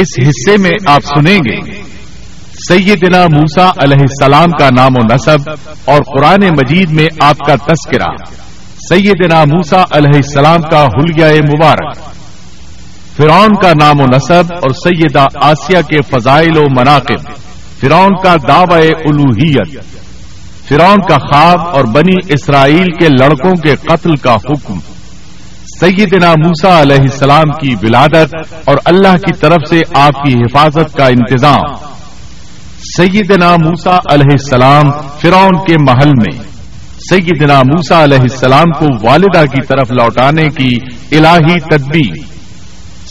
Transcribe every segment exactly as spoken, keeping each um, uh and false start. اس حصے میں آپ سنیں گے سیدنا موسیٰ علیہ السلام کا نام و نسب اور قرآن مجید میں آپ کا تذکرہ، سیدنا موسیٰ علیہ السلام کا حلیہ مبارک، فرعون کا نام و نسب اور سیدہ آسیہ کے فضائل و مناقب، فرعون کا دعوی الوہیت، فرعون کا خواب اور بنی اسرائیل کے لڑکوں کے قتل کا حکم، سیدنا موسیٰ علیہ السلام کی ولادت اور اللہ کی طرف سے آپ کی حفاظت کا انتظام، سیدنا موسیٰ علیہ السلام فرعون کے محل میں، سیدنا موسیٰ علیہ السلام کو والدہ کی طرف لوٹانے کی الہی تدبیر،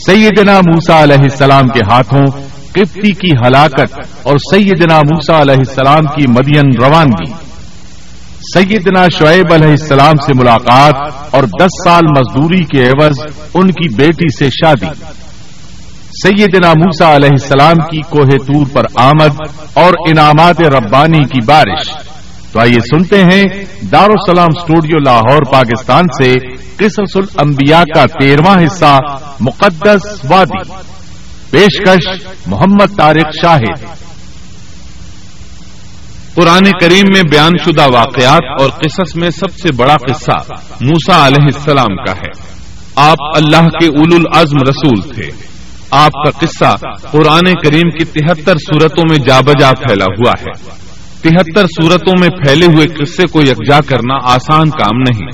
سیدنا موسیٰ علیہ السلام کے ہاتھوں قبطی کی ہلاکت اور سیدنا موسیٰ علیہ السلام کی مدین روانگی، سیدنا شعیب علیہ السلام سے ملاقات اور دس سال مزدوری کے عوض ان کی بیٹی سے شادی، سیدنا موسیٰ علیہ السلام کی کوہ طور پر آمد اور انعامات ربانی کی بارش۔ تو آئیے سنتے ہیں دارالسلام اسٹوڈیو لاہور پاکستان سے قصص الانبیاء کا تیرواں حصہ مقدس وادی، پیشکش محمد طارق شاہد۔ قرآن کریم میں بیان شدہ واقعات اور قصص میں سب سے بڑا قصہ موسیٰ علیہ السلام کا ہے۔ آپ اللہ کے اولو العزم رسول تھے۔ آپ کا قصہ قرآن کریم کی تہتر سورتوں میں جا بجا پھیلا ہوا ہے۔ تہتر سورتوں میں پھیلے ہوئے قصے کو یکجا کرنا آسان کام نہیں۔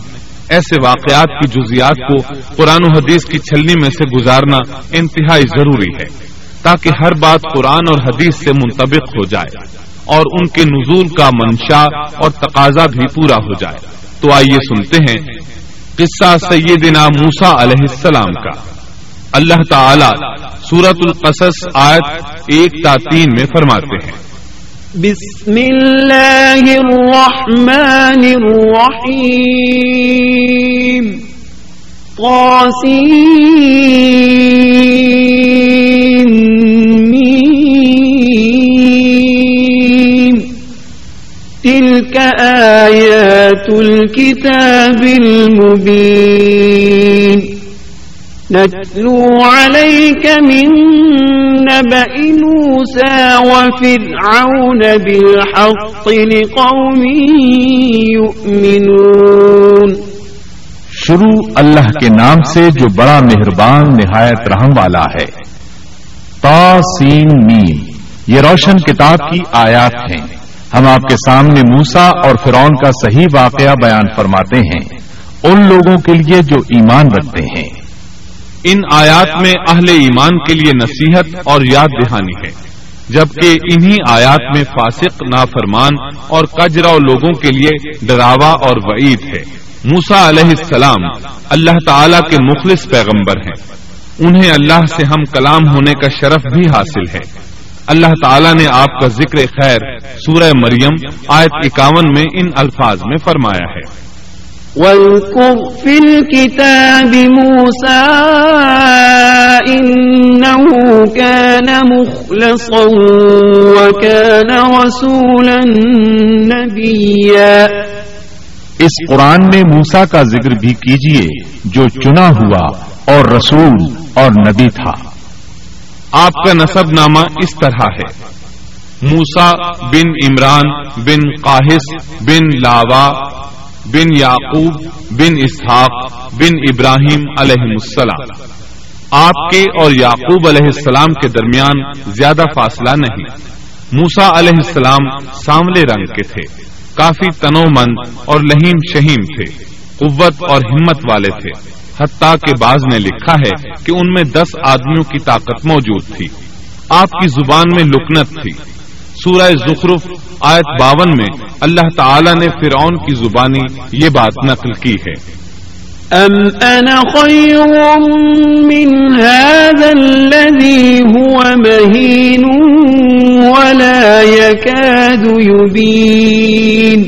ایسے واقعات کی جزیات کو قرآن و حدیث کی چھلنی میں سے گزارنا انتہائی ضروری ہے تاکہ ہر بات قرآن اور حدیث سے منطبق ہو جائے اور ان کے نزول کا منشا اور تقاضا بھی پورا ہو جائے۔ تو آئیے سنتے ہیں قصہ سیدنا موسیٰ علیہ السلام کا۔ اللہ تعالی سورۃ القصص آیت ایک تا تین میں فرماتے ہیں: بسم اللہ الرحمن الرحیم، طاسین، تلک آیات الکتاب المبین، نتلو علیک من نبأ موسى وفرعون بالحق لقوم يؤمنون۔ شروع اللہ کے نام سے جو بڑا مہربان نہایت رحم والا ہے۔ طا سین میم یہ روشن کتاب کی آیات ہیں۔ ہم آپ کے سامنے موسیٰ اور فرعون کا صحیح واقعہ بیان فرماتے ہیں ان لوگوں کے لیے جو ایمان رکھتے ہیں۔ ان آیات میں اہل ایمان کے لیے نصیحت اور یاد دہانی ہے، جبکہ انہی آیات میں فاسق، نافرمان اور کجرا لوگوں کے لیے ڈراوا اور وعید ہے۔ موسیٰ علیہ السلام اللہ تعالی کے مخلص پیغمبر ہیں، انہیں اللہ سے ہم کلام ہونے کا شرف بھی حاصل ہے۔ اللہ تعالی نے آپ کا ذکر خیر سورہ مریم آیت اکاون میں ان الفاظ میں فرمایا ہے: وَاذْكُرْ فِي الْكِتَابِ مُوسَىٰ إِنَّهُ كَانَ مُخْلَصًا وَكَانَ رَسُولًا نَبِيًّا۔ اس قرآن میں موسیٰ کا ذکر بھی کیجئے جو چنا ہوا اور رسول اور نبی تھا۔ آپ کا نسب نامہ اس طرح ہے: موسیٰ بن عمران بن قاہس بن لاوا بن یعقوب بن اسحاق بن ابراہیم علیہ السلام۔ آپ کے اور یعقوب علیہ السلام کے درمیان زیادہ فاصلہ نہیں۔ موسیٰ علیہ السلام سانولے رنگ کے تھے، کافی تنو مند اور لہیم شہیم تھے، قوت اور ہمت والے تھے، حتیٰ کہ بعض نے لکھا ہے کہ ان میں دس آدمیوں کی طاقت موجود تھی۔ آپ کی زبان میں لکنت تھی۔ سورہ زخرف آیت باون میں اللہ تعالی نے فرعون کی زبانی یہ بات نقل کی ہے: ام انا خیر من هذا الذی هو مہین ولا یکاد یبین۔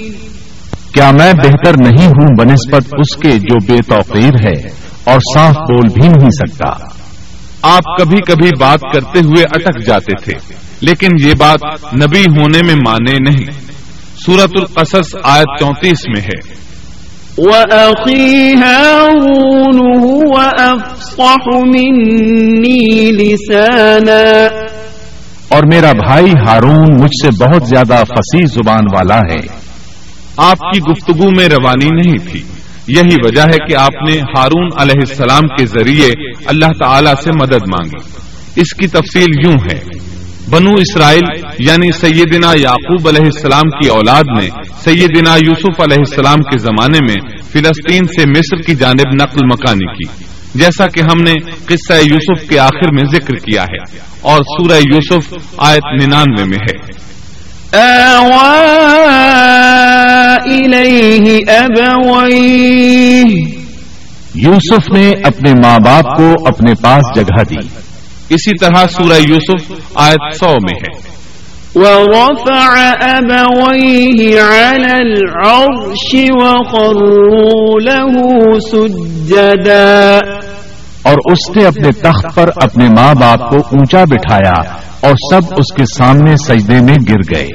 کیا میں بہتر نہیں ہوں بنسبت اس کے جو بے توقیر ہے اور صاف بول بھی نہیں سکتا۔ آپ کبھی کبھی بات کرتے ہوئے اٹک جاتے تھے، لیکن یہ بات نبی ہونے میں مانے نہیں۔ سورۃ القصص آیت چونتیس میں ہے: وَأَخِي هَارُونُ هُوَ أَفْصَحُ مِنِّي لِسَانًا، اور میرا بھائی ہارون مجھ سے بہت زیادہ فصیح زبان والا ہے۔ آپ کی گفتگو میں روانی نہیں تھی، یہی وجہ ہے کہ آپ نے ہارون علیہ السلام کے ذریعے اللہ تعالی سے مدد مانگی۔ اس کی تفصیل یوں ہے، بنو اسرائیل یعنی سیدنا یعقوب علیہ السلام کی اولاد نے سیدنا یوسف علیہ السلام کے زمانے میں فلسطین سے مصر کی جانب نقل مکانی کی، جیسا کہ ہم نے قصہ یوسف کے آخر میں ذکر کیا ہے، اور سورہ یوسف آیت ننانوے میں ہے۔ آوى إليه أبويه، یوسف نے اپنے ماں باپ کو اپنے پاس جگہ دی۔ اسی طرح سورہ یوسف آیت سو میں ہے، وَرَفَعَ أَبَوَيْهِ عَلَى الْعَرْشِ وَخَرُّوا لَهُ سُجَّدًا، اور اس نے اپنے تخت پر اپنے ماں باپ کو اونچا بٹھایا اور سب اس کے سامنے سجدے میں گر گئے۔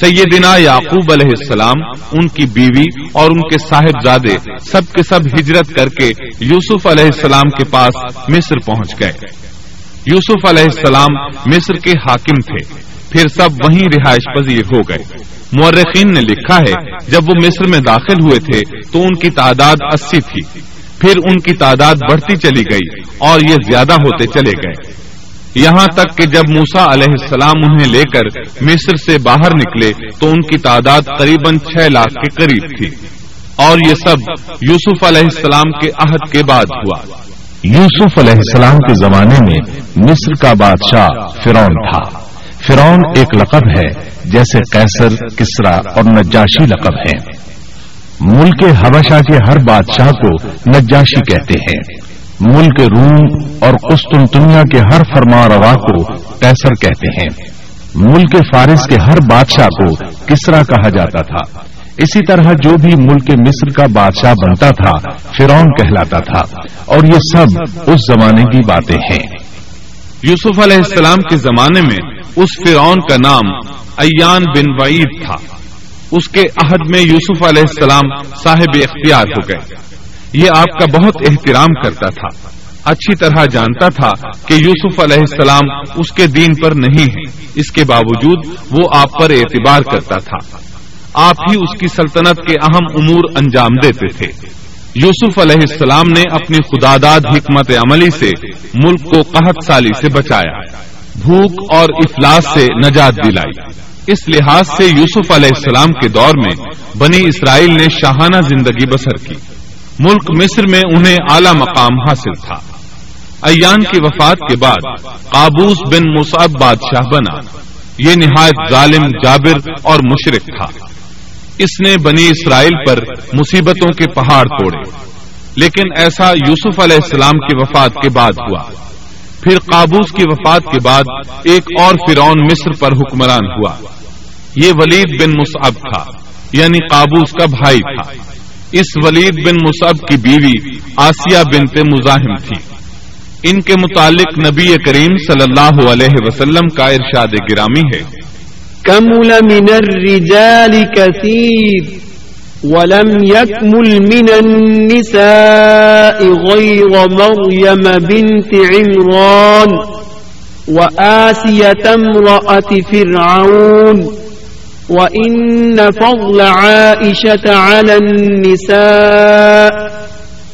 سیدنا یعقوب علیہ السلام، ان کی بیوی اور ان کے صاحبزادے سب کے سب ہجرت کر کے یوسف علیہ السلام کے پاس مصر پہنچ گئے۔ یوسف علیہ السلام مصر کے حاکم تھے، پھر سب وہیں رہائش پذیر ہو گئے۔ مورخین نے لکھا ہے جب وہ مصر میں داخل ہوئے تھے تو ان کی تعداد اسی تھی، پھر ان کی تعداد بڑھتی چلی گئی اور یہ زیادہ ہوتے چلے گئے، یہاں تک کہ جب موسیٰ علیہ السلام انہیں لے کر مصر سے باہر نکلے تو ان کی تعداد قریباً چھ لاکھ کے قریب تھی، اور یہ سب یوسف علیہ السلام کے عہد کے بعد ہوا۔ یوسف علیہ السلام کے زمانے میں مصر کا بادشاہ فرعون تھا۔ فرعون ایک لقب ہے، جیسے قیصر، کسرا اور نجاشی لقب ہیں۔ ملک حبشہ کے ہر بادشاہ کو نجاشی کہتے ہیں، ملک روم اور قسطنطنیہ کے ہر فرما روا کو قیصر کہتے ہیں، ملک فارس کے ہر بادشاہ کو کسرا کہا جاتا تھا۔ اسی طرح جو بھی ملک مصر کا بادشاہ بنتا تھا فرعون کہلاتا تھا، اور یہ سب اس زمانے کی باتیں ہیں۔ یوسف علیہ السلام کے زمانے میں اس فرعون کا نام ایان بن وعید تھا۔ اس کے عہد میں یوسف علیہ السلام صاحب اختیار ہو گئے۔ یہ آپ کا بہت احترام کرتا تھا، اچھی طرح جانتا تھا کہ یوسف علیہ السلام اس کے دین پر نہیں ہے، اس کے باوجود وہ آپ پر اعتبار کرتا تھا۔ آپ ہی اس کی سلطنت کے اہم امور انجام دیتے تھے۔ یوسف علیہ السلام نے اپنی خداداد حکمت عملی سے ملک کو قحط سالی سے بچایا، بھوک اور افلاس سے نجات دلائی۔ اس لحاظ سے یوسف علیہ السلام کے دور میں بنی اسرائیل نے شاہانہ زندگی بسر کی۔ ملک مصر میں انہیں اعلیٰ مقام حاصل تھا۔ ایان کی وفات کے بعد قابوس بن مصعب بادشاہ بنا۔ یہ نہایت ظالم، جابر اور مشرک تھا۔ اس نے بنی اسرائیل پر مصیبتوں کے پہاڑ توڑے، لیکن ایسا یوسف علیہ السلام کی وفات کے بعد ہوا۔ پھر قابوس کی وفات کے بعد ایک اور فرعون مصر پر حکمران ہوا۔ یہ ولید بن مصعب تھا، یعنی قابوس کا بھائی تھا۔ اس ولید بن مصعب کی بیوی آسیہ بنت مزاحم تھی۔ ان کے متعلق نبی کریم صلی اللہ علیہ وسلم کا ارشاد گرامی ہے، کمل من الرجال کثیر ولم یکمل من النساء غیر مریم بنت عمران وآسیة امرأة فرعون وإن فضل عائشة على النساء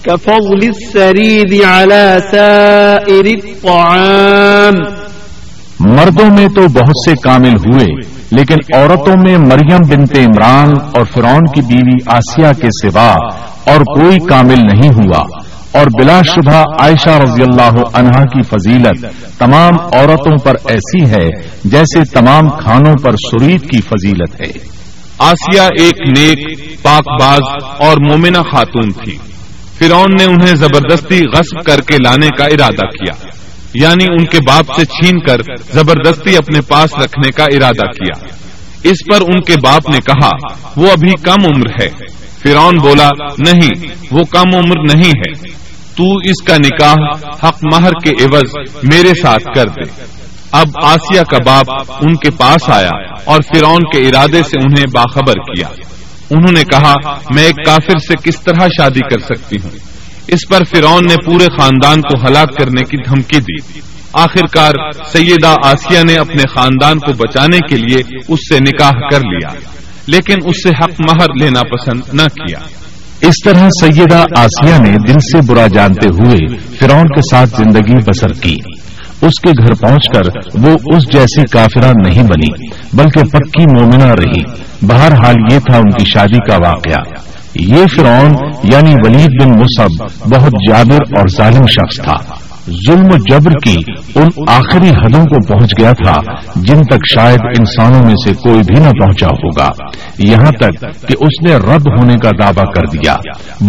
كفضل السريد على سائر الطعام۔ مردوں میں تو بہت سے کامل ہوئے، لیکن عورتوں میں مریم بنت عمران اور فرعون کی بیوی آسیہ کے سوا اور کوئی کامل نہیں ہوا، اور بلا شبہ عائشہ رضی اللہ عنہا کی فضیلت تمام عورتوں پر ایسی ہے جیسے تمام کھانوں پر سرید کی فضیلت ہے۔ آسیہ ایک نیک، پاک باز اور مومنہ خاتون تھی۔ فرعون نے انہیں زبردستی غصب کر کے لانے کا ارادہ کیا، یعنی ان کے باپ سے چھین کر زبردستی اپنے پاس رکھنے کا ارادہ کیا۔ اس پر ان کے باپ نے کہا وہ ابھی کم عمر ہے۔ فرعون بولا نہیں، وہ کم عمر نہیں ہے، تو اس کا نکاح حق مہر کے عوض میرے ساتھ کر دے۔ اب آسیہ کا باپ ان کے پاس آیا اور فرعون کے ارادے سے انہیں باخبر کیا۔ انہوں نے کہا میں ایک کافر سے کس طرح شادی کر سکتی ہوں؟ اس پر فرعون نے پورے خاندان کو ہلاک کرنے کی دھمکی دی۔ آخر کار سیدہ آسیہ نے اپنے خاندان کو بچانے کے لیے اس سے نکاح کر لیا، لیکن اس سے حق مہر لینا پسند نہ کیا۔ اس طرح سیدہ آسیہ نے دل سے برا جانتے ہوئے فرعون کے ساتھ زندگی بسر کی۔ اس کے گھر پہنچ کر وہ اس جیسی کافرہ نہیں بنی بلکہ پکی مومنہ رہی۔ بہرحال یہ تھا ان کی شادی کا واقعہ۔ یہ فرعون یعنی ولید بن مصعب بہت جابر اور ظالم شخص تھا، ظلم و جبر کی ان آخری حدوں کو پہنچ گیا تھا جن تک شاید انسانوں میں سے کوئی بھی نہ پہنچا ہوگا، یہاں تک کہ اس نے رب ہونے کا دعویٰ کر دیا۔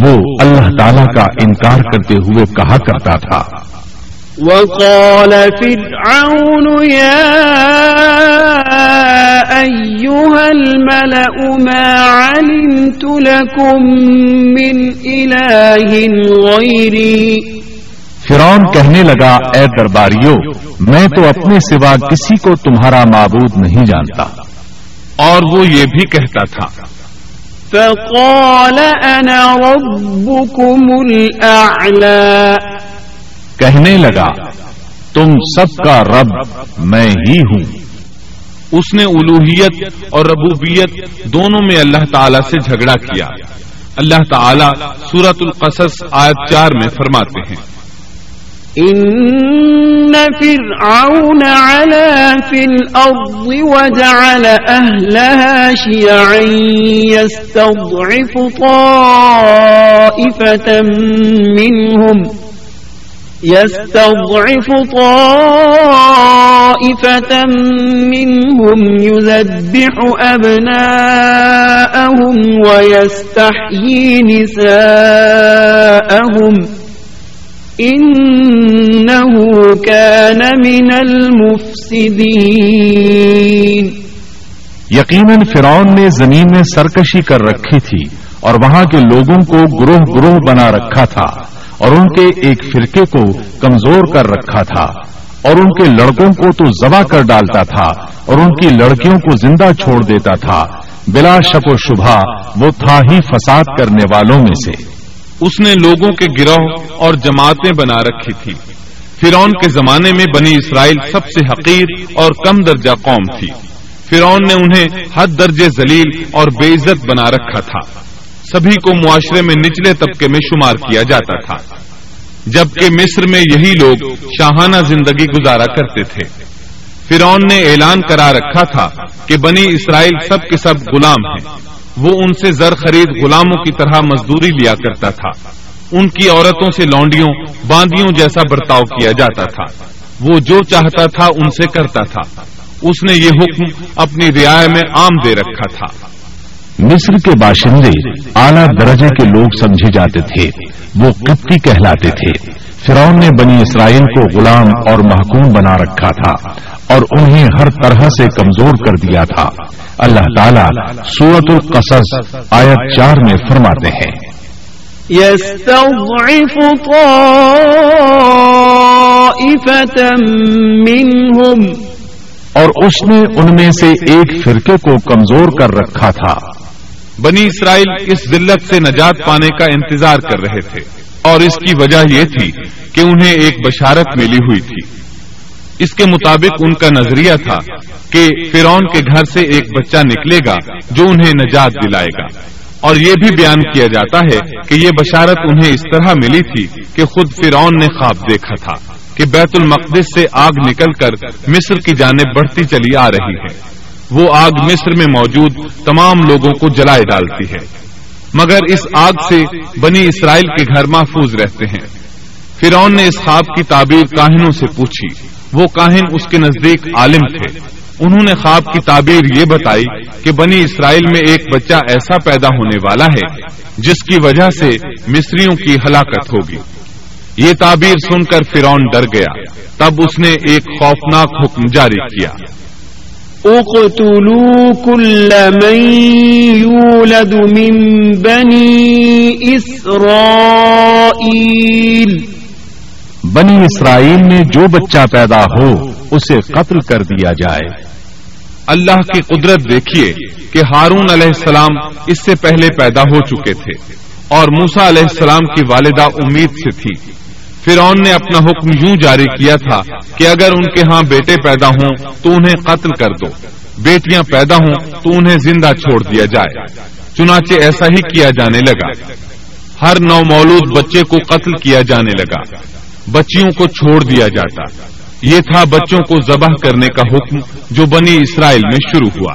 وہ اللہ تعالیٰ کا انکار کرتے ہوئے کہا کرتا تھا، وَقَالَ فِرْعَوْنُ يَا أَيُّهَا الْمَلَأُ مَا عَلِمْتُ لَكُمْ مِنْ إِلَٰهٍ غَيْرِي۔ فرعون کہنے لگا، اے درباریو، میں تو اپنے سوا کسی کو تمہارا معبود نہیں جانتا، اور وہ یہ بھی کہتا تھا۔ فَقَالَ أَنَا رَبُّكُمُ الْأَعْلَىٰ۔ کہنے لگا، تم سب کا رب میں ہی ہوں۔ اس نے الوہیت اور ربوبیت دونوں میں اللہ تعالیٰ سے جھگڑا کیا۔ اللہ تعالیٰ سورۃ القصص آیت چار میں فرماتے ہیں، ان فرعون علا فی الارض وجعل اہلہا شیعا یستضعف طائفة منهم يستضعف طائفة منهم يذبح أبناءهم ويستحيي نساءهم إنه كان من المفسدين۔ یقیناً فرعون نے زمین میں سرکشی کر رکھی تھی اور وہاں کے لوگوں کو گروہ گروہ بنا رکھا تھا، اور ان کے ایک فرقے کو کمزور کر رکھا تھا، اور ان کے لڑکوں کو تو ذبح کر ڈالتا تھا اور ان کی لڑکیوں کو زندہ چھوڑ دیتا تھا۔ بلا شک و شبہ وہ تھا ہی فساد کرنے والوں میں سے۔ اس نے لوگوں کے گروہ اور جماعتیں بنا رکھی تھی۔ فرعون کے زمانے میں بنی اسرائیل سب سے حقیر اور کم درجہ قوم تھی۔ فرعون نے انہیں حد درجے ذلیل اور بے عزت بنا رکھا تھا۔ سبھی کو معاشرے میں نچلے طبقے میں شمار کیا جاتا تھا، جبکہ مصر میں یہی لوگ شاہانہ زندگی گزارا کرتے تھے۔ فرعون نے اعلان کرا رکھا تھا کہ بنی اسرائیل سب کے سب غلام ہیں۔ وہ ان سے زر خرید غلاموں کی طرح مزدوری لیا کرتا تھا، ان کی عورتوں سے لونڈیوں باندیوں جیسا برتاؤ کیا جاتا تھا، وہ جو چاہتا تھا ان سے کرتا تھا۔ اس نے یہ حکم اپنی رعایا میں عام دے رکھا تھا۔ مصر کے باشندے اعلیٰ درجے کے لوگ سمجھے جاتے تھے، وہ قبطی کہلاتے تھے۔ فرعون نے بنی اسرائیل کو غلام اور محکوم بنا رکھا تھا اور انہیں ہر طرح سے کمزور کر دیا تھا۔ اللہ تعالیٰ سورۃ القصص آیت چار میں فرماتے ہیں، یستضعف طائفة منهم، اور اس نے ان میں سے ایک فرقے کو کمزور کر رکھا تھا۔ بنی اسرائیل اس ذلت سے نجات پانے کا انتظار کر رہے تھے، اور اس کی وجہ یہ تھی کہ انہیں ایک بشارت ملی ہوئی تھی۔ اس کے مطابق ان کا نظریہ تھا کہ فرعون کے گھر سے ایک بچہ نکلے گا جو انہیں نجات دلائے گا، اور یہ بھی بیان کیا جاتا ہے کہ یہ بشارت انہیں اس طرح ملی تھی کہ خود فرعون نے خواب دیکھا تھا کہ بیت المقدس سے آگ نکل کر مصر کی جانب بڑھتی چلی آ رہی ہے۔ وہ آگ مصر میں موجود تمام لوگوں کو جلائے ڈالتی ہے، مگر اس آگ سے بنی اسرائیل کے گھر محفوظ رہتے ہیں۔ فرعون نے اس خواب کی تعبیر کاہنوں سے پوچھی، وہ کاہن اس کے نزدیک عالم تھے۔ انہوں نے خواب کی تعبیر یہ بتائی کہ بنی اسرائیل میں ایک بچہ ایسا پیدا ہونے والا ہے جس کی وجہ سے مصریوں کی ہلاکت ہوگی۔ یہ تعبیر سن کر فرعون ڈر گیا، تب اس نے ایک خوفناک حکم جاری کیا، اقتلوا كل من يولد من بني اسرائیل۔ بنی اسرائیل میں جو بچہ پیدا ہو اسے قتل کر دیا جائے۔ اللہ کی قدرت دیکھیے کہ ہارون علیہ السلام اس سے پہلے پیدا ہو چکے تھے اور موسیٰ علیہ السلام کی والدہ امید سے تھی۔ فرعون نے اپنا حکم یوں جاری کیا تھا کہ اگر ان کے ہاں بیٹے پیدا ہوں تو انہیں قتل کر دو، بیٹیاں پیدا ہوں تو انہیں زندہ چھوڑ دیا جائے۔ چنانچہ ایسا ہی کیا جانے لگا، ہر نو مولود بچے کو قتل کیا جانے لگا، بچیوں کو چھوڑ دیا جاتا۔ یہ تھا بچوں کو ذبح کرنے کا حکم جو بنی اسرائیل میں شروع ہوا۔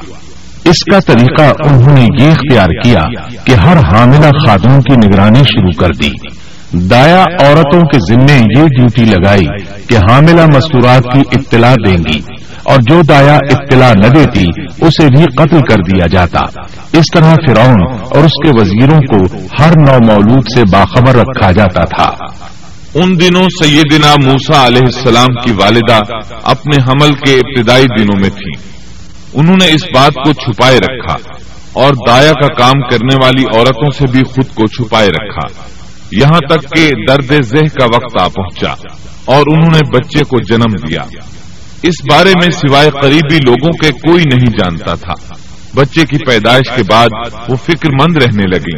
اس کا طریقہ انہوں نے یہ اختیار کیا کہ ہر حاملہ خاتون کی نگرانی شروع کر دی، دایا عورتوں کے ذمے یہ ڈیوٹی لگائی کہ حاملہ مستورات کی اطلاع دیں گی اور جو دایا اطلاع نہ دیتی اسے بھی قتل کر دیا جاتا۔ اس طرح فرعون اور اس کے وزیروں کو ہر نو مولود سے باخبر رکھا جاتا تھا۔ ان دنوں سیدنا موسیٰ علیہ السلام کی والدہ اپنے حمل کے ابتدائی دنوں میں تھی، انہوں نے اس بات کو چھپائے رکھا اور دایا کا کام کرنے والی عورتوں سے بھی خود کو چھپائے رکھا، یہاں تک کہ درد ذہ کا وقت آ پہنچا اور انہوں نے بچے کو جنم دیا۔ اس بارے میں سوائے قریبی لوگوں کے کوئی نہیں جانتا تھا۔ بچے کی پیدائش کے بعد وہ فکر مند رہنے لگی۔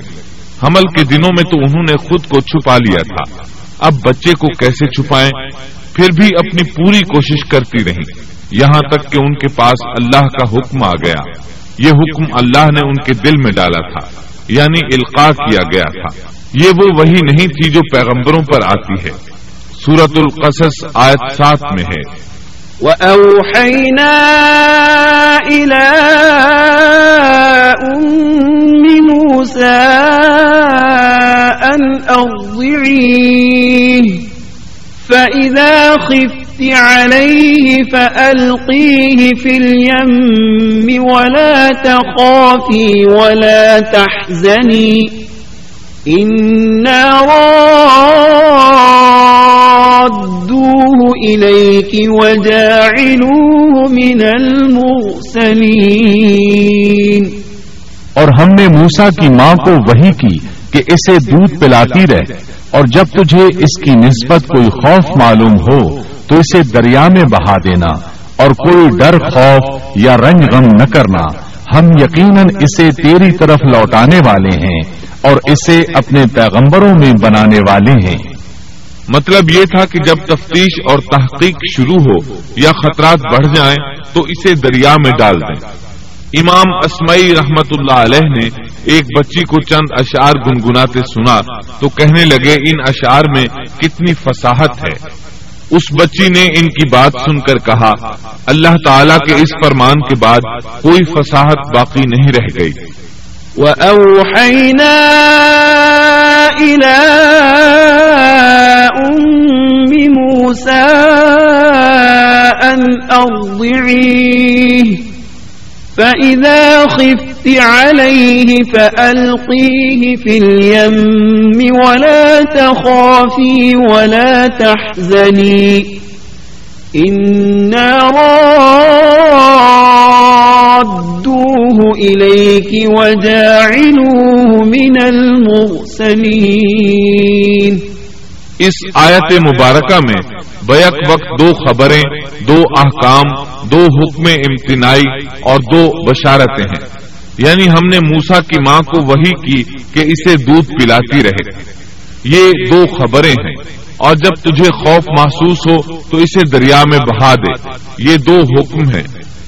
حمل کے دنوں میں تو انہوں نے خود کو چھپا لیا تھا، اب بچے کو کیسے چھپائیں؟ پھر بھی اپنی پوری کوشش کرتی رہیں، یہاں تک کہ ان کے پاس اللہ کا حکم آ گیا۔ یہ حکم اللہ نے ان کے دل میں ڈالا تھا، یعنی القاء کیا گیا تھا۔ یہ وہ وحی نہیں تھی جو پیغمبروں پر آتی ہے۔ سورۃ القصص آیت سات میں ہے، وَأَوْحَيْنَا إِلَىٰ أُمِّ مُوسَىٰ أَنْ أَرْضِعِيهِ فَإِذَا خِفْتِ عَلَيْهِ فَأَلْقِيهِ فِي الْيَمِّ وَلَا تَخَافِي وَلَا تَحْزَنِي إِنَّا رَادُّوهُ إِلَيْكِ وَجَاعِلُوهُ مِنَ الْمُرْسَلِينَ۔ اور ہم نے موسیٰ کی ماں کو وحی کی کہ اسے دودھ پلاتی رہ، اور جب تجھے اس کی نسبت کوئی خوف معلوم ہو تو اسے دریا میں بہا دینا، اور کوئی ڈر خوف یا رنج غم نہ کرنا، ہم یقیناً اسے تیری طرف لوٹانے والے ہیں اور اسے اپنے پیغمبروں میں بنانے والے ہیں۔ مطلب یہ تھا کہ جب تفتیش اور تحقیق شروع ہو یا خطرات بڑھ جائیں تو اسے دریا میں ڈال دیں۔ امام اسمعی رحمت اللہ علیہ نے ایک بچی کو چند اشعار گنگناتے سنا تو کہنے لگے، ان اشعار میں کتنی فصاحت ہے۔ اس بچی نے ان کی بات سن کر کہا، اللہ تعالیٰ کے اس فرمان کے بعد کوئی فصاحت باقی نہیں رہ گئی۔ وَأَوْحَيْنَا إِلَىٰ أُمِّ مُوسَىٰ أَنْ أَرْضِعِيهِ فَإِذَا خِفْتِ عَلَيْهِ فَأَلْقِيهِ فِي الْيَمِّ وَلَا تَخَافِي وَلَا تَحْزَنِي إِنَّا رَادُّوهُ إِلَيْكِ وَجَاعِلُوهُ مِنَ الْمُرْسَلِينَ۔ اس آیت مبارکہ میں بیک وقت دو خبریں، دو احکام، دو حکم امتناعی اور دو بشارتیں ہیں، یعنی ہم نے موسیٰ کی ماں کو وحی کی کہ اسے دودھ پلاتی رہے، یہ دو خبریں ہیں، اور جب تجھے خوف محسوس ہو تو اسے دریا میں بہا دے، یہ دو حکم ہیں۔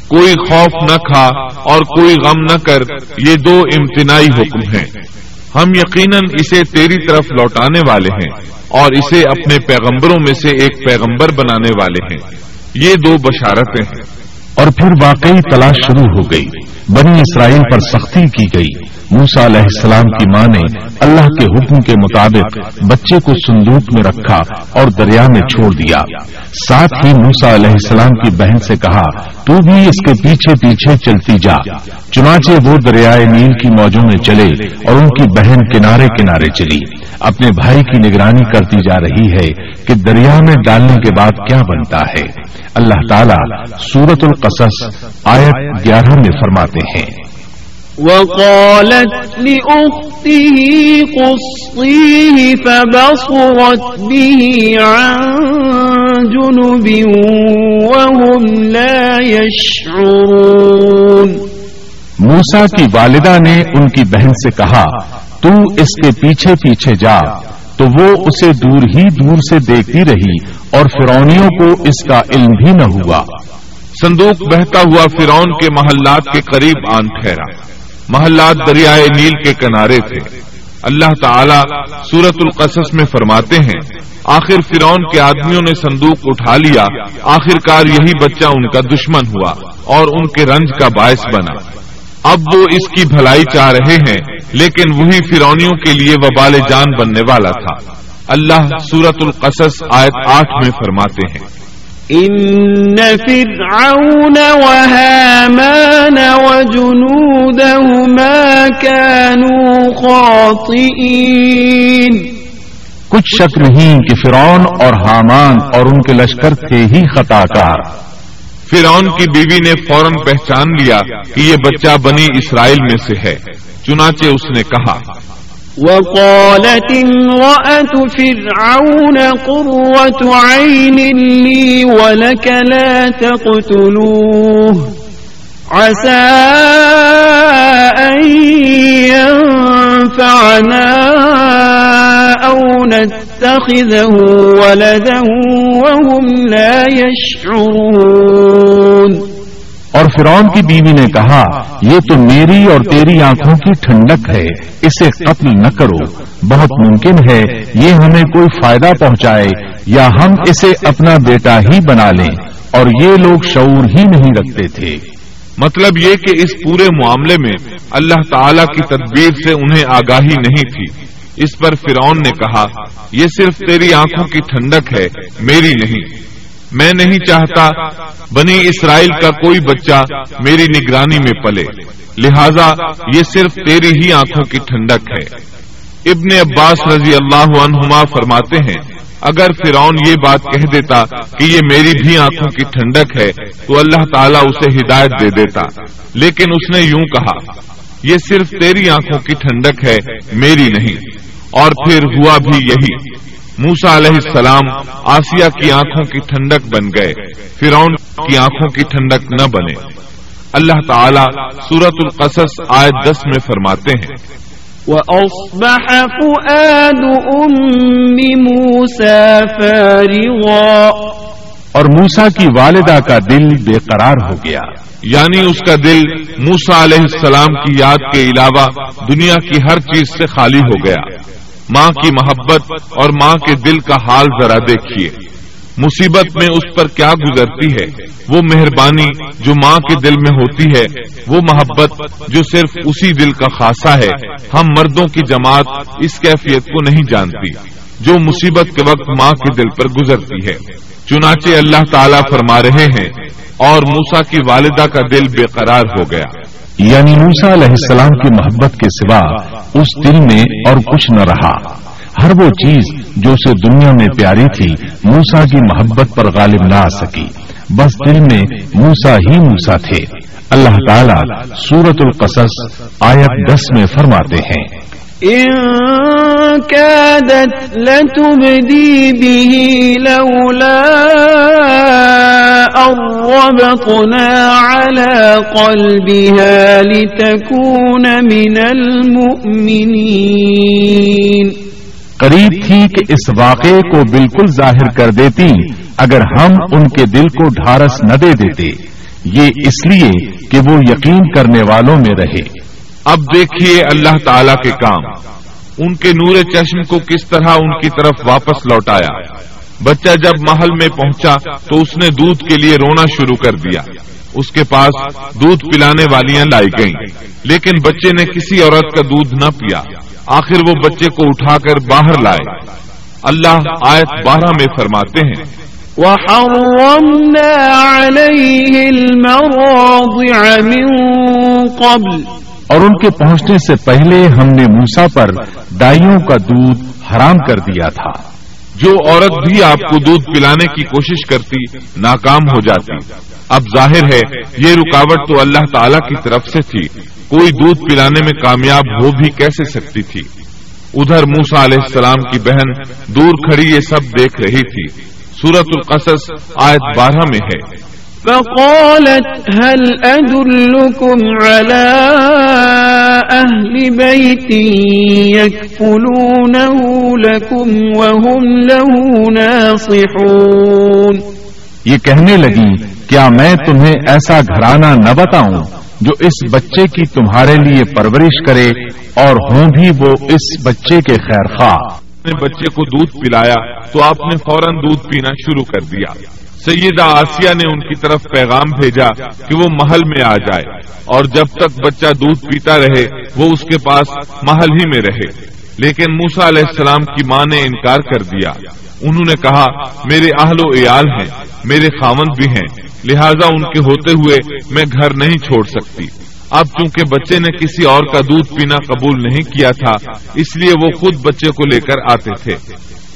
کوئی خوف نہ کھا اور کوئی غم نہ کر، یہ دو امتناعی حکم ہیں۔ ہم یقیناً اسے تیری طرف لوٹانے والے ہیں اور اسے اپنے پیغمبروں میں سے ایک پیغمبر بنانے والے ہیں، یہ دو بشارتیں ہیں۔ اور پھر واقعی تلاش شروع ہو گئی، بنی اسرائیل پر سختی کی گئی۔ موسیٰ علیہ السلام کی ماں نے اللہ کے حکم کے مطابق بچے کو صندوق میں رکھا اور دریا میں چھوڑ دیا، ساتھ ہی موسیٰ علیہ السلام کی بہن سے کہا، تو بھی اس کے پیچھے پیچھے چلتی جا۔ چنانچہ وہ دریائے نیل کی موجوں میں چلے اور ان کی بہن کنارے کنارے چلی، اپنے بھائی کی نگرانی کرتی جا رہی ہے کہ دریا میں ڈالنے کے بعد کیا بنتا ہے۔ اللہ تعالیٰ سورۃ القصص آیت گیارہ میں فرماتے ہیں، وَقَالَتْ لِأُخْتِهِ قُصِّيهِ فَبَصُرَتْ بِهِ عَن جنب وهم لا يشعرون. موسیٰ کی والدہ نے ان کی بہن سے کہا تو اس کے پیچھے پیچھے جا, تو وہ اسے دور ہی دور سے دیکھتی رہی اور فرعونیوں کو اس کا علم بھی نہ ہوا. صندوق بہتا ہوا فرعون کے محلات کے قریب آن ٹھہرا. محلات دریائے نیل کے کنارے تھے. اللہ تعالیٰ سورۃ القصص میں فرماتے ہیں آخر فرعون کے آدمیوں نے صندوق اٹھا لیا, آخر کار یہی بچہ ان کا دشمن ہوا اور ان کے رنج کا باعث بنا. اب وہ اس کی بھلائی چاہ رہے ہیں لیکن وہی فرعونیوں کے لیے وبال جان بننے والا تھا. اللہ سورۃ القصص آیت آٹھ میں فرماتے ہیں ان فرعون وهامان وجنودهما كانوا خاطئين. کچھ شک نہیں کہ فرعون اور حامان اور ان کے لشکر تھے ہی خطا کار. فرعون کی بیوی نے فوراً پہچان لیا کہ یہ بچہ بنی اسرائیل میں سے ہے, چنانچہ اس نے کہا وَقَالَتِ امْرَأَتُ فِرْعَوْنَ قُرَّتُ عَيْنٍ لِّي وَلَكَ لَا تَقْتُلُوهُ عَسَىٰ أَن يَنفَعَنَا أَوْ نَتَّخِذَهُ وَلَدًا وَهُمْ لَا يَشْعُرُونَ. اور فرعون کی بیوی نے کہا یہ تو میری اور تیری آنکھوں کی ٹھنڈک ہے, اسے قتل نہ کرو, بہت ممکن ہے یہ ہمیں کوئی فائدہ پہنچائے یا ہم اسے اپنا بیٹا ہی بنا لیں, اور یہ لوگ شعور ہی نہیں رکھتے تھے. مطلب یہ کہ اس پورے معاملے میں اللہ تعالی کی تدبیر سے انہیں آگاہی نہیں تھی. اس پر فرعون نے کہا یہ صرف تیری آنکھوں کی ٹھنڈک ہے, میری نہیں. میں نہیں چاہتا بنی اسرائیل کا کوئی بچہ میری نگرانی میں پلے, لہذا یہ صرف تیری ہی آنکھوں کی ٹھنڈک ہے. ابن عباس رضی اللہ عنہما فرماتے ہیں اگر فرعون یہ بات کہہ دیتا کہ یہ میری بھی آنکھوں کی ٹھنڈک ہے تو اللہ تعالیٰ اسے ہدایت دے دیتا, لیکن اس نے یوں کہا یہ صرف تیری آنکھوں کی ٹھنڈک ہے, میری نہیں. اور پھر ہوا بھی یہی. موسیٰ علیہ السلام آسیہ کی آنکھوں کی ٹھنڈک بن گئے, فرعون کی آنکھوں کی ٹھنڈک نہ بنے. اللہ تعالیٰ سورۃ القصص آیت دس میں فرماتے ہیں وَأَصْبَحَ فُؤَادُ أُمِّ مُوسَىٰ فَارِغًا. اور موسیٰ کی والدہ کا دل بے قرار ہو گیا, یعنی اس کا دل موسیٰ علیہ السلام کی یاد کے علاوہ دنیا کی ہر چیز سے خالی ہو گیا. ماں کی محبت اور ماں کے دل کا حال ذرا دیکھیے. مصیبت میں اس پر کیا گزرتی ہے, وہ مہربانی جو ماں کے دل میں ہوتی ہے, وہ محبت جو صرف اسی دل کا خاصہ ہے. ہم مردوں کی جماعت اس کیفیت کو نہیں جانتی جو مصیبت کے وقت ماں کے دل پر گزرتی ہے. چنانچہ اللہ تعالیٰ فرما رہے ہیں اور موسیٰ کی والدہ کا دل بے قرار ہو گیا, یعنی موسیٰ علیہ السلام کی محبت کے سوا اس دل میں اور کچھ نہ رہا. ہر وہ چیز جو اسے دنیا میں پیاری تھی موسیٰ کی محبت پر غالب نہ آ سکی, بس دل میں موسیٰ ہی موسیٰ تھے. اللہ تعالیٰ سورۃ القصص آیت دس میں فرماتے ہیں إن كادت لتبدي به لولا أن ربطنا على قلبها لتكون من المؤمنين. قریب تھی کہ اس واقعے کو بالکل ظاہر کر دیتی اگر ہم ان کے دل کو ڈھارس نہ دے دیتے, یہ اس لیے کہ وہ یقین کرنے والوں میں رہے. اب دیکھیے اللہ تعالیٰ کے کام, ان کے نور چشم کو کس طرح ان کی طرف واپس لوٹایا. بچہ جب محل میں پہنچا تو اس نے دودھ کے لیے رونا شروع کر دیا. اس کے پاس دودھ پلانے والیاں لائی گئیں لیکن بچے نے کسی عورت کا دودھ نہ پیا. آخر وہ بچے کو اٹھا کر باہر لائے. اللہ آیت بارہ میں فرماتے ہیں وَحَرَّمْنَا عَلَيْهِ الْمَرَاضِعَ مِن قَبْلِ. اور ان کے پہنچنے سے پہلے ہم نے موسیٰ پر دائیوں کا دودھ حرام کر دیا تھا. جو عورت بھی آپ کو دودھ پلانے کی کوشش کرتی ناکام ہو جاتی. اب ظاہر ہے یہ رکاوٹ تو اللہ تعالیٰ کی طرف سے تھی, کوئی دودھ پلانے میں کامیاب ہو بھی کیسے سکتی تھی. ادھر موسیٰ علیہ السلام کی بہن دور کھڑی یہ سب دیکھ رہی تھی. سورۃ القصص آیت بارہ میں ہے. فقالت هل أدلكم على أهل بيت يكفلونه لكم وهم له ناصحون. یہ کہنے لگی کیا میں تمہیں ایسا گھرانہ نہ بتاؤں جو اس بچے کی تمہارے لیے پرورش کرے اور ہوں بھی وہ اس بچے کے خیر خواہ. نے بچے کو دودھ پلایا تو آپ نے فوراً دودھ پینا شروع کر دیا. سیدہ آسیہ نے ان کی طرف پیغام بھیجا کہ وہ محل میں آ جائے اور جب تک بچہ دودھ پیتا رہے وہ اس کے پاس محل ہی میں رہے. لیکن موسیٰ علیہ السلام کی ماں نے انکار کر دیا. انہوں نے کہا میرے اہل و عیال ہیں, میرے خاوند بھی ہیں, لہذا ان کے ہوتے ہوئے میں گھر نہیں چھوڑ سکتی. اب چونکہ بچے نے کسی اور کا دودھ پینا قبول نہیں کیا تھا اس لیے وہ خود بچے کو لے کر آتے تھے.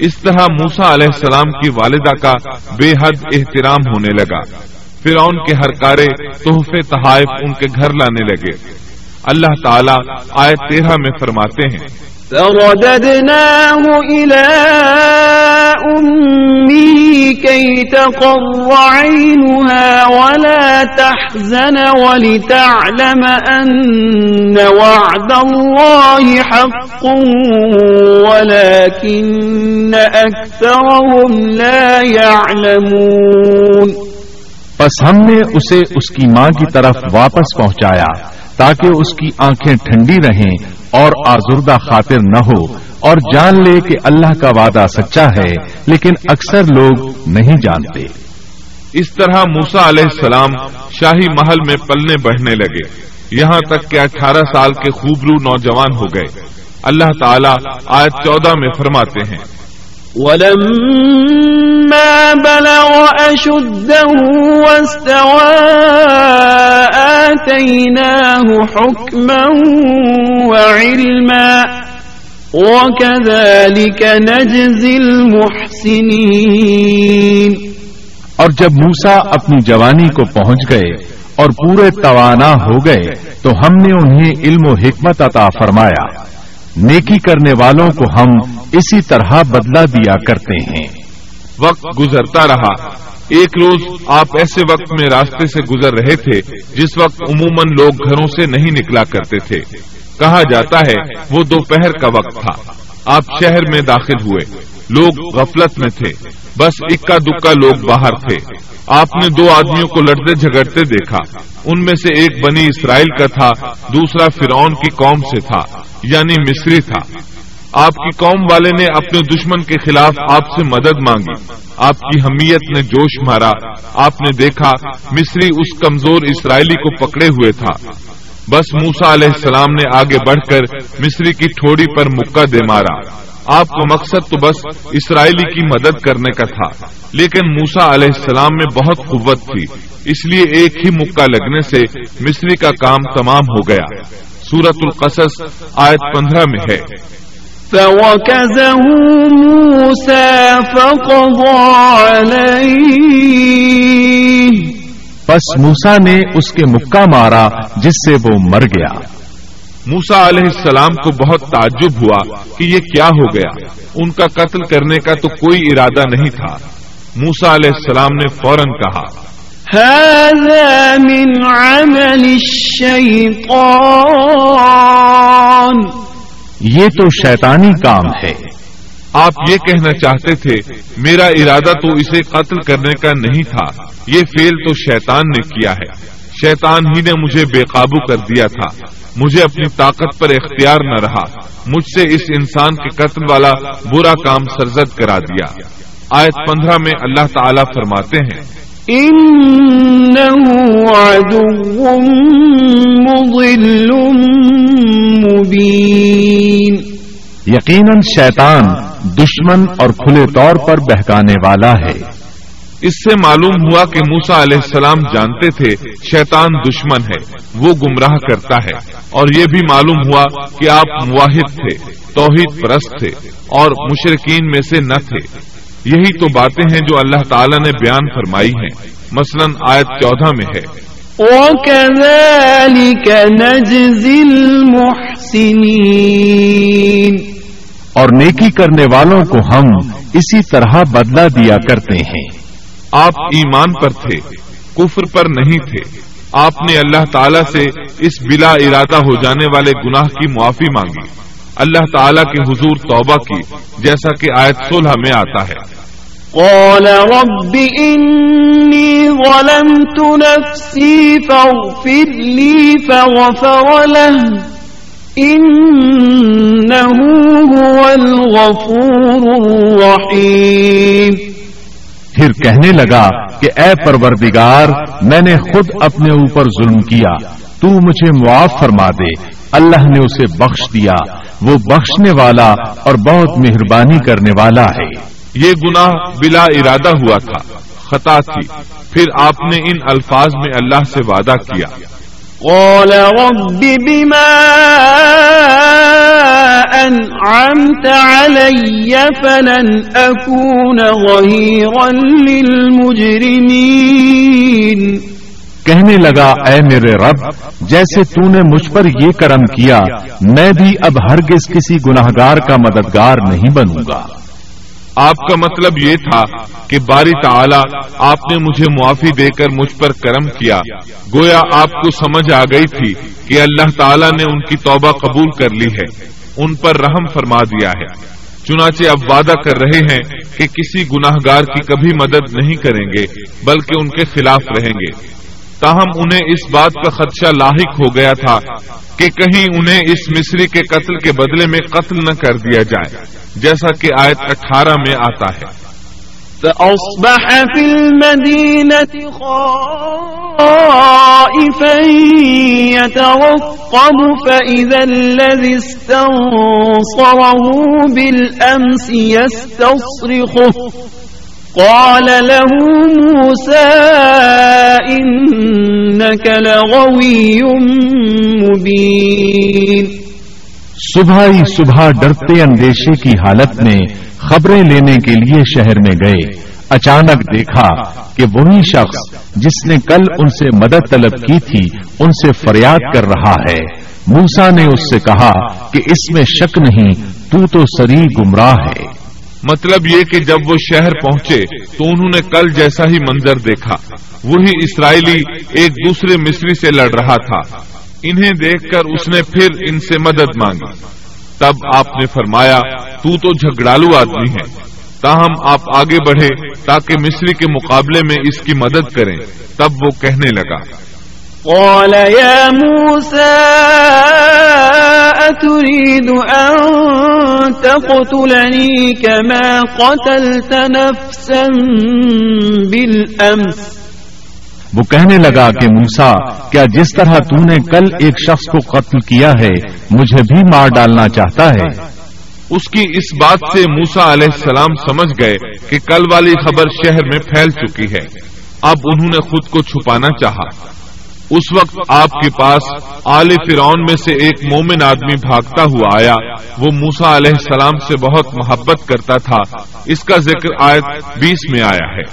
اس طرح موسیٰ علیہ السلام کی والدہ کا بے حد احترام ہونے لگا. فرعون کے ہرکارے تحفے تحائف ان کے گھر لانے لگے. اللہ تعالیٰ آیت تیرہ میں فرماتے ہیں فرددناه إلى أمه كي تقر عينها ولا تحزن ولتعلم أن وعد الله حق ولكن أكثرهم لا يعلمون. پس ہم نے اسے اس کی ماں کی طرف واپس پہنچایا تاکہ اس کی آنکھیں ٹھنڈی رہیں اور آزردہ خاطر نہ ہو اور جان لے کہ اللہ کا وعدہ سچا ہے لیکن اکثر لوگ نہیں جانتے. اس طرح موسیٰ علیہ السلام شاہی محل میں پلنے بڑھنے لگے یہاں تک کہ اٹھارہ سال کے خوبرو نوجوان ہو گئے. اللہ تعالیٰ آیت چودہ میں فرماتے ہیں وَلَمَّا بَلَغَ أَشُدَّهُ وَاسْتَوَى آتَيْنَاهُ حُكْمًا وَعِلْمًا وَكَذَلِكَ نَجْزِي الْمُحْسِنِينَ. اور جب موسیٰ اپنی جوانی کو پہنچ گئے اور پورے توانا ہو گئے تو ہم نے انہیں علم و حکمت عطا فرمایا. نیکی کرنے والوں کو ہم اسی طرح بدلہ دیا کرتے ہیں. وقت گزرتا رہا. ایک روز آپ ایسے وقت میں راستے سے گزر رہے تھے جس وقت عموماً لوگ گھروں سے نہیں نکلا کرتے تھے. کہا جاتا ہے وہ دوپہر کا وقت تھا. آپ شہر میں داخل ہوئے. لوگ غفلت میں تھے, بس اکا دکا لوگ باہر تھے. آپ نے دو آدمیوں کو لڑتے جھگڑتے دیکھا. ان میں سے ایک بنی اسرائیل کا تھا, دوسرا فرعون کی قوم سے تھا یعنی مصری تھا. آپ کی قوم والے نے اپنے دشمن کے خلاف آپ سے مدد مانگی. آپ کی حمیت نے جوش مارا. آپ نے دیکھا مصری اس کمزور اسرائیلی کو پکڑے ہوئے تھا. بس موسیٰ علیہ السلام نے آگے بڑھ کر مصری کی ٹھوڑی پر مکہ دے مارا. آپ کا مقصد تو بس اسرائیلی کی مدد کرنے کا تھا, لیکن موسیٰ علیہ السلام میں بہت قوت تھی اس لیے ایک ہی مکہ لگنے سے مصری کا کام تمام ہو گیا. سورۃ القصص آیت پندرہ میں ہے فَوَكَزَهُ مُوسَى فَقَضَى عَلَيْهِ. پس موسیٰ نے اس کے مکہ مارا جس سے وہ مر گیا. موسیٰ علیہ السلام کو بہت تعجب ہوا کہ یہ کیا ہو گیا. ان کا قتل کرنے کا تو کوئی ارادہ نہیں تھا. موسیٰ علیہ السلام نے فوراً کہا هَذَا مِنْ عَمَلِ الشَّيْطَانِ, یہ تو شیطانی کام ہے. آپ یہ کہنا چاہتے تھے میرا ارادہ تو اسے قتل کرنے کا نہیں تھا, یہ فعل تو شیطان نے کیا ہے. شیطان ہی نے مجھے بے قابو کر دیا تھا. مجھے اپنی طاقت پر اختیار نہ رہا. مجھ سے اس انسان کے قتل والا برا کام سرزد کرا دیا. آیت پندرہ میں اللہ تعالیٰ فرماتے ہیں إِنَّهُ عَدُوٌّ مُضِلٌّ مُبِينٌ. یقیناً شیطان دشمن اور کھلے طور پر بہکانے والا ہے. اس سے معلوم ہوا کہ موسیٰ علیہ السلام جانتے تھے شیطان دشمن ہے, وہ گمراہ کرتا ہے. اور یہ بھی معلوم ہوا کہ آپ موحد تھے, توحید پرست تھے اور مشرکین میں سے نہ تھے. یہی تو باتیں ہیں جو اللہ تعالیٰ نے بیان فرمائی ہیں. مثلاً آیت چودہ میں ہے وَكَذَلِكَ نَجْزِي الْمُحْسِنِينَ. اور نیکی کرنے والوں کو ہم اسی طرح بدلہ دیا کرتے ہیں۔ آپ ایمان پر تھے، کفر پر نہیں تھے۔ آپ نے اللہ تعالیٰ سے اس بلا ارادہ ہو جانے والے گناہ کی معافی مانگی، اللہ تعالیٰ کے حضور توبہ کی، جیسا کہ آیت سولہ میں آتا ہے۔ قال رب انی ظلمت نفسی فاغفر لی فغفر لہ انہ هو الغفور الرحیم۔ پھر کہنے لگا کہ اے پروردگار، میں نے خود اپنے اوپر ظلم کیا، تو مجھے معاف فرما دے۔ اللہ نے اسے بخش دیا، وہ بخشنے والا اور بہت مہربانی کرنے والا ہے۔ یہ گناہ بلا ارادہ ہوا تھا، خطا تھی۔ پھر آپ نے ان الفاظ میں اللہ سے وعدہ کیا، قال رب بما أنعمت علي فلن أكون ظهيرا للمجرمين۔ کہنے لگا اے میرے رب، جیسے تو نے مجھ پر یہ کرم کیا، میں بھی اب ہرگز کسی گناہگار کا مددگار نہیں بنوں گا۔ آپ کا مطلب یہ تھا کہ باری تعالیٰ آپ نے مجھے معافی دے کر مجھ پر کرم کیا، گویا آپ کو سمجھ آ گئی تھی کہ اللہ تعالیٰ نے ان کی توبہ قبول کر لی ہے، ان پر رحم فرما دیا ہے۔ چنانچہ اب وعدہ کر رہے ہیں کہ کسی گناہگار کی کبھی مدد نہیں کریں گے، بلکہ ان کے خلاف رہیں گے۔ تاہم انہیں اس بات کا خدشہ لاحق ہو گیا تھا کہ کہیں انہیں اس مصری کے قتل کے بدلے میں قتل نہ کر دیا جائے، جیسا کہ آیت اٹھارہ میں آتا ہے۔ فأصبح في المدينة خائفا يترقب فإذا الذي استنصره بالأمس يستصرخه قال له موسى إنك لغوي مبين۔ صبح ہی صبح ڈرتے اندیشے کی حالت میں خبریں لینے کے لیے شہر میں گئے، اچانک دیکھا کہ وہی شخص جس نے کل ان سے مدد طلب کی تھی ان سے فریاد کر رہا ہے۔ موسیٰ نے اس سے کہا کہ اس میں شک نہیں، تو تو سری گمراہ ہے۔ مطلب یہ کہ جب وہ شہر پہنچے تو انہوں نے کل جیسا ہی منظر دیکھا، وہی اسرائیلی ایک دوسرے مصری سے لڑ رہا تھا۔ انہیں دیکھ کر اس نے پھر ان سے مدد مانگی۔ تب آپ نے فرمایا تو تو جھگڑالو آدمی ہے، تاہم آپ آگے بڑھے تاکہ مصری کے مقابلے میں اس کی مدد کریں۔ تب وہ کہنے لگا، قال يا موسى أتريد أن تقتلني كما قتلت نفسا بالأمس۔ وہ کہنے لگا کہ موسیٰ، کیا جس طرح تو نے کل ایک شخص کو قتل کیا ہے مجھے بھی مار ڈالنا چاہتا ہے؟ اس کی اس بات سے موسیٰ علیہ السلام سمجھ گئے کہ کل والی خبر شہر میں پھیل چکی ہے۔ اب انہوں نے خود کو چھپانا چاہا۔ اس وقت آپ کے پاس آل فرعون میں سے ایک مومن آدمی بھاگتا ہوا آیا، وہ موسیٰ علیہ السلام سے بہت محبت کرتا تھا۔ اس کا ذکر آیت بیس میں آیا ہے۔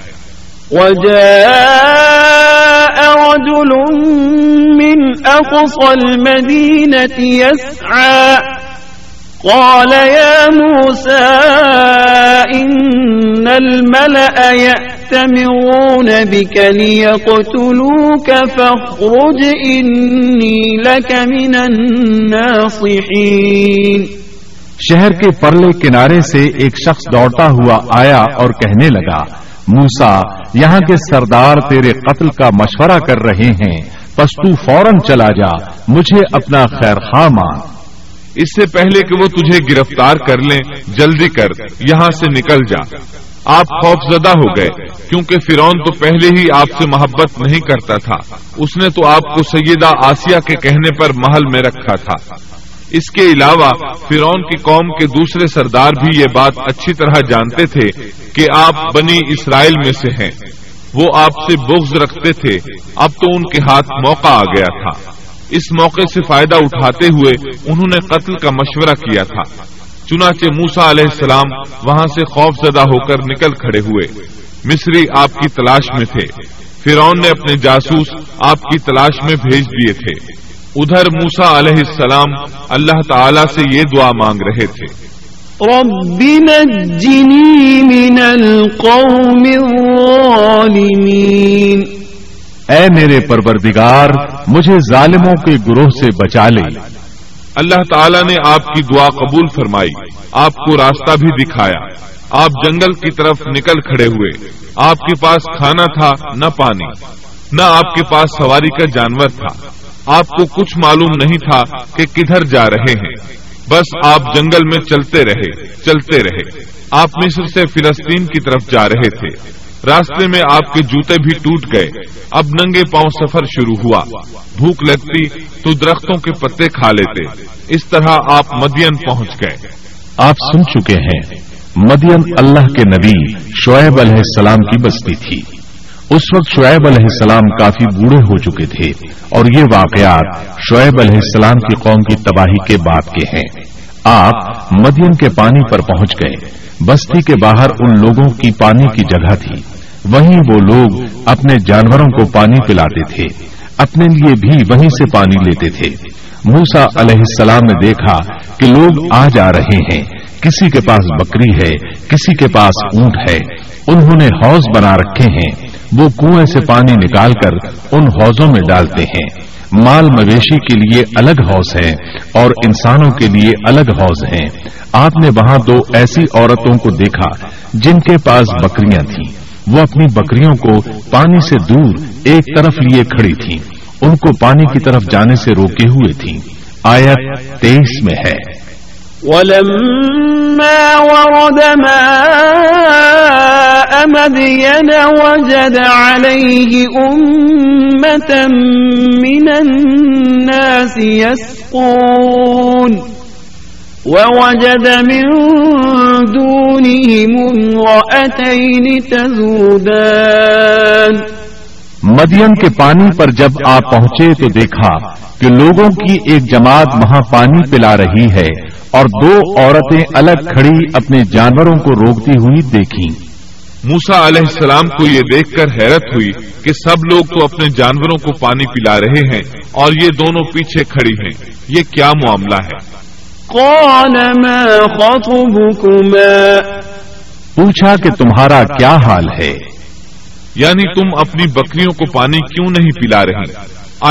وَجَاءَ رَجُلٌ مِّنْ أَقْصَى الْمَدِينَةِ يَسْعَى قَالَ يَا مُوسَىٰ إِنَّ الْمَلَأَ يَأْتُونَ يَأْتَمِرُونَ بِكَ لِيَقْتُلُوكَ فَاخْرُجْ إِنِّي لَكَ مِنَ النَّاصِحِينَ۔ شہر کے پرلے کنارے سے ایک شخص دوڑتا ہوا آیا اور کہنے لگا، موسیٰ یہاں کے سردار تیرے قتل کا مشورہ کر رہے ہیں، پس تو فوراً چلا جا، مجھے اپنا خیر خواہ مان۔ اس سے پہلے کہ وہ تجھے گرفتار کر لیں، جلدی کر یہاں سے نکل جا۔ آپ خوفزدہ ہو گئے کیونکہ فرعون تو پہلے ہی آپ سے محبت نہیں کرتا تھا، اس نے تو آپ کو سیدہ آسیہ کے کہنے پر محل میں رکھا تھا۔ اس کے علاوہ فرعون کی قوم کے دوسرے سردار بھی یہ بات اچھی طرح جانتے تھے کہ آپ بنی اسرائیل میں سے ہیں، وہ آپ سے بغض رکھتے تھے۔ اب تو ان کے ہاتھ موقع آ گیا تھا، اس موقع سے فائدہ اٹھاتے ہوئے انہوں نے قتل کا مشورہ کیا تھا۔ چنانچہ موسیٰ علیہ السلام وہاں سے خوفزدہ ہو کر نکل کھڑے ہوئے۔ مصری آپ کی تلاش میں تھے، فرعون نے اپنے جاسوس آپ کی تلاش میں بھیج دیے تھے۔ ادھر موسیٰ علیہ السلام اللہ تعالی سے یہ دعا مانگ رہے تھے، رب نجنی من القوم الظالمین، اے میرے پروردگار مجھے ظالموں کے گروہ سے بچا لے۔ اللہ تعالیٰ نے آپ کی دعا قبول فرمائی، آپ کو راستہ بھی دکھایا۔ آپ جنگل کی طرف نکل کھڑے ہوئے، آپ کے پاس کھانا تھا نہ پانی، نہ آپ کے پاس سواری کا جانور تھا۔ آپ کو کچھ معلوم نہیں تھا کہ کدھر جا رہے ہیں، بس آپ جنگل میں چلتے رہے چلتے رہے آپ مصر سے فلسطین کی طرف جا رہے تھے۔ راستے میں آپ کے جوتے بھی ٹوٹ گئے، اب ننگے پاؤں سفر شروع ہوا۔ بھوک لگتی تو درختوں کے پتے کھا لیتے۔ اس طرح آپ مدین پہنچ گئے۔ آپ سن چکے ہیں، مدین اللہ کے نبی شعیب علیہ السلام کی بستی تھی۔ اس وقت شعیب علیہ السلام کافی بوڑھے ہو چکے تھے، اور یہ واقعات شعیب علیہ السلام کی قوم کی تباہی کے بعد کے ہیں۔ آپ مدین کے پانی پر پہنچ گئے۔ بستی کے باہر ان لوگوں کی پانی کی جگہ تھی، وہیں وہ لوگ اپنے جانوروں کو پانی پلاتے تھے، اپنے لیے بھی وہیں سے پانی لیتے تھے۔ موسیٰ علیہ السلام نے دیکھا کہ لوگ آ جا رہے ہیں، کسی کے پاس بکری ہے، کسی کے پاس اونٹ ہے، انہوں نے حوض بنا رکھے ہیں، وہ کنویں سے پانی نکال کر ان حوضوں میں ڈالتے ہیں۔ مال مویشی کے لیے الگ حوض ہیں اور انسانوں کے لیے الگ حوض ہیں۔ آپ نے وہاں دو ایسی عورتوں کو دیکھا جن کے پاس بکریاں تھیں، وہ اپنی بکریوں کو پانی سے دور ایک طرف لیے کھڑی تھیں، ان کو پانی کی طرف جانے سے روکے ہوئے تھیں۔ آیت تیئیس میں ہے، وَلَمَّا وَرَدَ مَاءَ مَدْيَنَ وَجَدَ عَلَيْهِ أُمَّةً مِّنَ النَّاسِ يَسْقُونَ وَوَجَدَ مِن دُونِهِمُ امْرَأَتَيْنِ تَذُودَانِ۔ مدین کے پانی پر جب آپ پہنچے تو دیکھا کہ لوگوں کی ایک جماعت وہاں پانی پلا رہی ہے، اور دو عورتیں الگ کھڑی اپنے جانوروں کو روکتی ہوئی دیکھیں۔ موسیٰ علیہ السلام کو یہ دیکھ کر حیرت ہوئی کہ سب لوگ تو اپنے جانوروں کو پانی پلا رہے ہیں اور یہ دونوں پیچھے کھڑی ہیں، یہ کیا معاملہ ہے؟ قَالَ مَا خَطْبُكُمَا، پوچھا کہ تمہارا کیا حال ہے، یعنی تم اپنی بکریوں کو پانی کیوں نہیں پلا رہی؟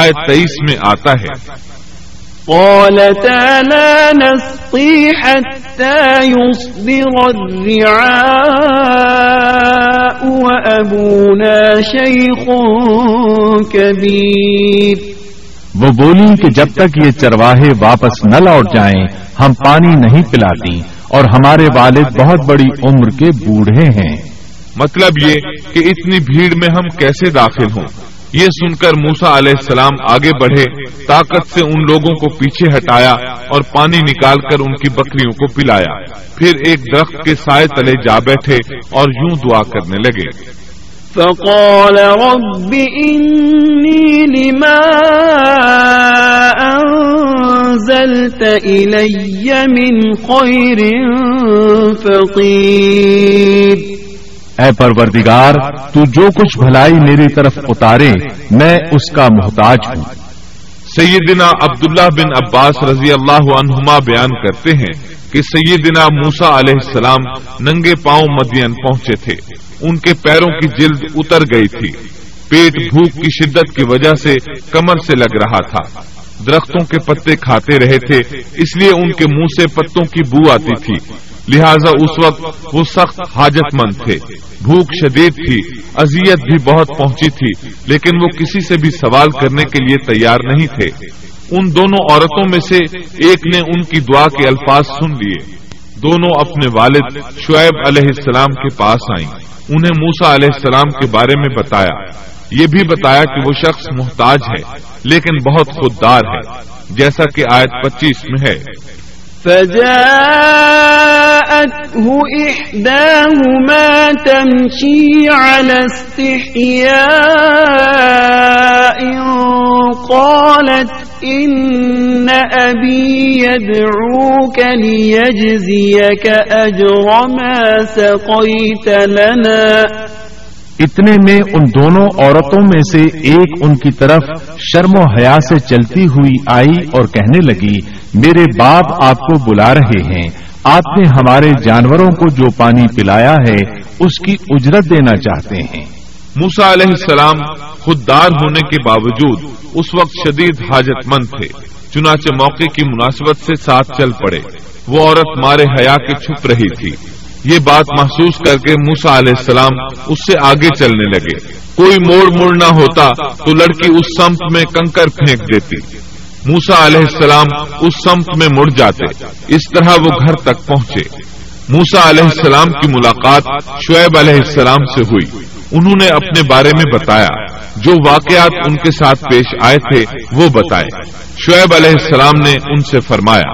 آیت تیئیس میں آتا ہے، قَالَتَا لَا نَسْقِي حَتَّى يُصْدِرَ الرِّعَاءُ وَأَبُونَا شَيْخٌ كَبِيرٌ۔ وہ بولی کہ جب تک یہ چرواہے واپس نہ لوٹ جائیں ہم پانی نہیں پلاتیں، اور ہمارے والد بہت بڑی عمر کے بوڑھے ہیں۔ مطلب یہ کہ اتنی بھیڑ میں ہم کیسے داخل ہوں؟ یہ سن کر موسیٰ علیہ السلام آگے بڑھے، طاقت سے ان لوگوں کو پیچھے ہٹایا اور پانی نکال کر ان کی بکریوں کو پلایا۔ پھر ایک درخت کے سائے تلے جا بیٹھے اور یوں دعا کرنے لگے، فَقَالَ رَبِّ إِنِّي لِمَا أَنزَلْتَ إِلَيَّ مِنْ خَيْرٍ فَقِيرٌ۔ اے پروردگار تو جو کچھ بھلائی میری طرف اتارے میں اس کا محتاج ہوں۔ سیدنا عبداللہ بن عباس رضی اللہ عنہما بیان کرتے ہیں کہ سیدنا موسیٰ علیہ السلام ننگے پاؤں مدین پہنچے تھے، ان کے پیروں کی جلد اتر گئی تھی، پیٹ بھوک کی شدت کی وجہ سے کمر سے لگ رہا تھا، درختوں کے پتے کھاتے رہے تھے اس لیے ان کے منہ سے پتوں کی بو آتی تھی، لہذا اس وقت وہ سخت حاجت مند تھے، بھوک شدید تھی، اذیت بھی بہت پہنچی تھی، لیکن وہ کسی سے بھی سوال کرنے کے لیے تیار نہیں تھے۔ ان دونوں عورتوں میں سے ایک نے ان کی دعا کے الفاظ سن لیے، دونوں اپنے والد شعیب علیہ السلام کے پاس آئیں، انہیں موسیٰ علیہ السلام کے بارے میں بتایا، یہ بھی بتایا کہ وہ شخص محتاج ہے لیکن بہت خوددار ہے، جیسا کہ آیت پچیس میں ہے، فجاءته إحداهما تمشي على استحياء قالت إن أبي يدعوك ليجزيك أجر ما سقيت لنا۔ اتنے میں ان دونوں عورتوں میں سے ایک ان کی طرف شرم و حیا سے چلتی ہوئی آئی اور کہنے لگی، میرے باپ آپ کو بلا رہے ہیں، آپ نے ہمارے جانوروں کو جو پانی پلایا ہے اس کی اجرت دینا چاہتے ہیں۔ موسیٰ علیہ السلام خوددار ہونے کے باوجود اس وقت شدید حاجت مند تھے، چنانچہ موقع کی مناسبت سے ساتھ چل پڑے۔ وہ عورت مارے حیا کے چھپ رہی تھی، یہ بات محسوس کر کے موسیٰ علیہ السلام اس سے آگے چلنے لگے۔ کوئی موڑ موڑ نہ ہوتا تو لڑکی اس سمت میں کنکر پھینک دیتی، موسیٰ علیہ السلام اس سمت میں مڑ جاتے، اس طرح وہ گھر تک پہنچے۔ موسیٰ علیہ السلام کی ملاقات شعیب علیہ السلام سے ہوئی، انہوں نے اپنے بارے میں بتایا، جو واقعات ان کے ساتھ پیش آئے تھے وہ بتائے۔ شعیب علیہ السلام نے ان سے فرمایا،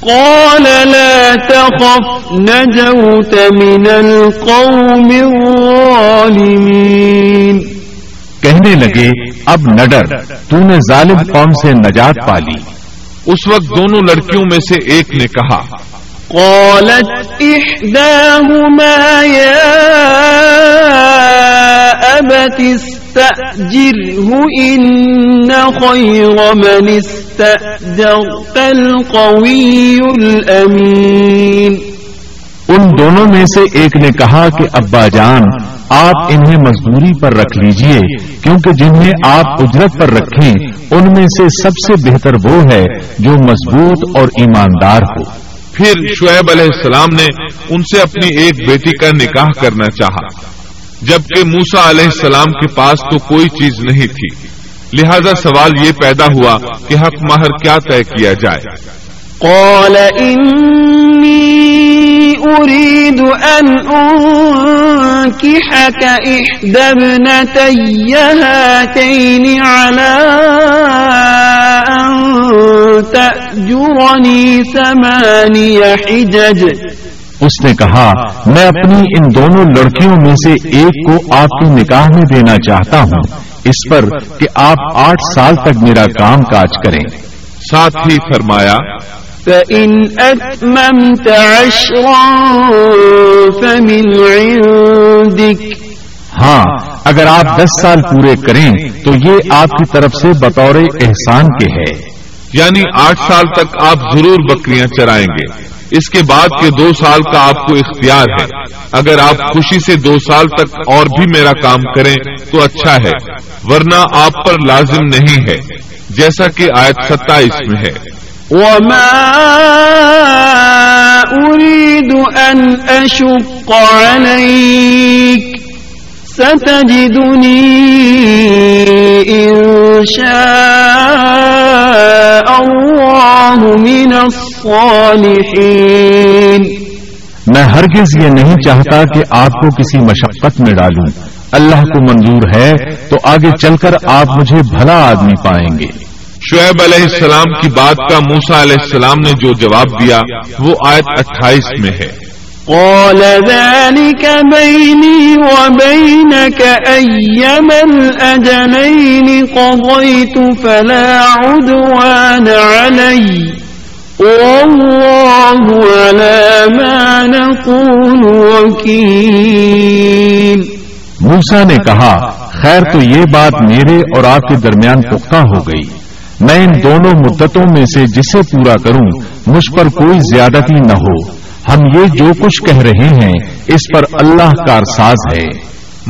قَالَ لَا تَخَفْ نَجَوْتَ مِنَ الْقَوْمِ الظَّالِمِينَ، کہنے لگے اب نہ ڈر، تو نے ظالم قوم سے نجات پالی۔ اس وقت دونوں لڑکیوں میں سے ایک نے کہا، قالت إحداهما يا أبت استأجره إن خير من استأجرت القوي الأمين، ان دونوں میں سے ایک نے کہا کہ ابا جان آپ انہیں مزدوری پر رکھ لیجئے، کیونکہ جنہیں آپ اجرت پر رکھیں ان میں سے سب سے بہتر وہ ہے جو مضبوط اور ایماندار ہو۔ پھر شعیب علیہ السلام نے ان سے اپنی ایک بیٹی کا نکاح کرنا چاہا، جبکہ موسیٰ علیہ السلام کے پاس تو کوئی چیز نہیں تھی، لہذا سوال یہ پیدا ہوا کہ حق مہر کیا طے کیا جائے۔ قال انی ارید ان انکحک احدی ابنتی ہاتین علی ان تأجرنی ثمانی حجج، اس نے کہا میں اپنی ان دونوں لڑکیوں میں سے ایک کو آپ کے نکاح میں دینا چاہتا ہوں، اس پر کہ آپ آٹھ سال تک میرا کام کاج کریں۔ ساتھ ہی فرمایا، فَإِنْ أَتْمَمْتَ عَشْرًا فَمِنْ عِنْدِكَ، ہاں اگر آپ دس سال پورے کریں تو یہ آپ کی طرف سے بطور احسان کے ہے، یعنی آٹھ سال تک آپ ضرور بکریاں چرائیں گے، اس کے بعد کے دو سال کا آپ کو اختیار ہے، اگر آپ خوشی سے دو سال تک اور بھی میرا کام کریں تو اچھا ہے، ورنہ آپ پر لازم نہیں ہے، جیسا کہ آیت ستائیس میں ہے۔ وَمَا أُرِيدُ أَنْ أَشُقَّ عَلَيْكَ سَتَجِدُنِي إِن شَاءَ اللَّهُ مِنَ الصَّالِحِينَ، میں ہرگز یہ نہیں چاہتا کہ آپ کو کسی مشقت میں ڈالوں، اللہ کو منظور ہے تو آگے چل کر آپ مجھے بھلا آدمی پائیں گے۔ شعیب علیہ السلام کی بات کا موسیٰ علیہ السلام نے جو جواب دیا وہ آیت اٹھائیس میں ہے۔ قال ذلك بيني وبينك أيما الأجلين قضيت فلا عدوان علي والله على ما نقول وكيل، موسیٰ نے کہا خیر تو یہ بات میرے اور آپ کے درمیان پختہ ہو گئی، میں ان دونوں مدتوں میں سے جسے پورا کروں مجھ پر کوئی زیادتی نہ ہو، ہم یہ جو کچھ کہہ رہے ہیں اس پر اللہ کارساز ہے۔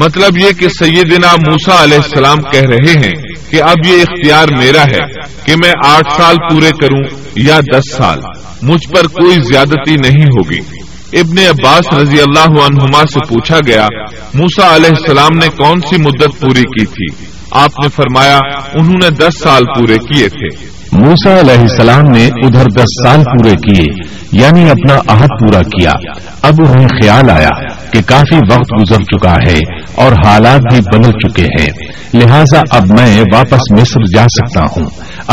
مطلب یہ کہ سیدنا موسیٰ علیہ السلام کہہ رہے ہیں کہ اب یہ اختیار میرا ہے کہ میں آٹھ سال پورے کروں یا دس سال، مجھ پر کوئی زیادتی نہیں ہوگی۔ ابن عباس رضی اللہ عنہما سے پوچھا گیا، موسیٰ علیہ السلام نے کون سی مدت پوری کی تھی؟ آپ نے فرمایا انہوں نے دس سال پورے کیے تھے۔ موسیٰ علیہ السلام نے ادھر دس سال پورے کیے، یعنی اپنا عہد پورا کیا۔ اب انہیں خیال آیا کہ کافی وقت گزر چکا ہے اور حالات بھی بدل چکے ہیں، لہذا اب میں واپس مصر جا سکتا ہوں،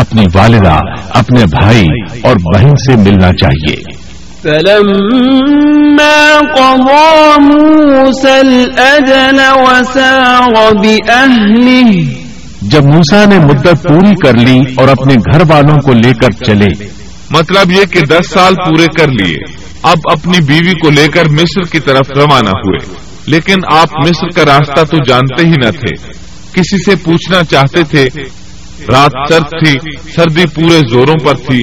اپنی والدہ، اپنے بھائی اور بہن سے ملنا چاہیے۔ فلما قضى موسى الأجل وسار بأهله، جب موسیٰ نے مدت پوری کر لی اور اپنے گھر والوں کو لے کر چلے، مطلب یہ کہ دس سال پورے کر لیے، اب اپنی بیوی کو لے کر مصر کی طرف روانہ ہوئے، لیکن آپ مصر کا راستہ تو جانتے ہی نہ تھے، کسی سے پوچھنا چاہتے تھے۔ رات سرد تھی، سردی پورے زوروں پر تھی،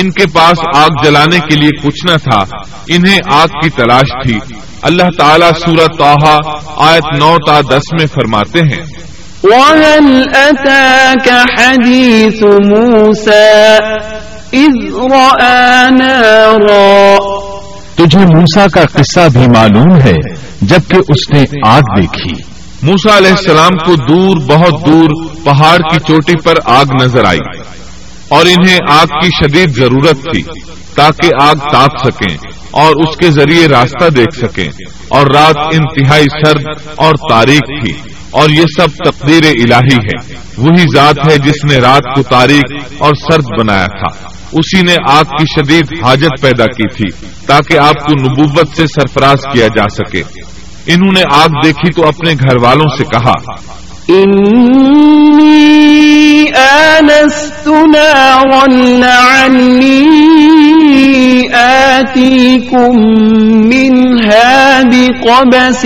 ان کے پاس آگ جلانے کے لیے کچھ نہ تھا، انہیں آگ کی تلاش تھی۔ اللہ تعالیٰ سورہ طٰہٰ آیت نو تا دس میں فرماتے ہیں، وَهَلْ أَتَاكَ حَدِيثُ مُوسَىٰ إِذْ رَأَىٰ نَارًا، تجھے موسیٰ کا قصہ بھی معلوم ہے جبکہ اس نے آگ دیکھی۔ موسیٰ علیہ السلام کو دور بہت دور پہاڑ کی چوٹی پر آگ نظر آئی اور انہیں آگ کی شدید ضرورت تھی تاکہ آگ تاپ سکیں اور اس کے ذریعے راستہ دیکھ سکیں، اور رات انتہائی سرد اور تاریک تھی، اور یہ سب تقدیر الہی ہے۔ وہی ذات ہے جس نے رات کو تاریک اور سرد بنایا تھا، اسی نے آپ کی شدید حاجت پیدا کی تھی تاکہ آپ کو نبوت سے سرفراز کیا جا سکے۔ انہوں نے آگ دیکھی تو اپنے گھر والوں سے کہا، انی آنست نارا لعلی آتیکم منہا بقبس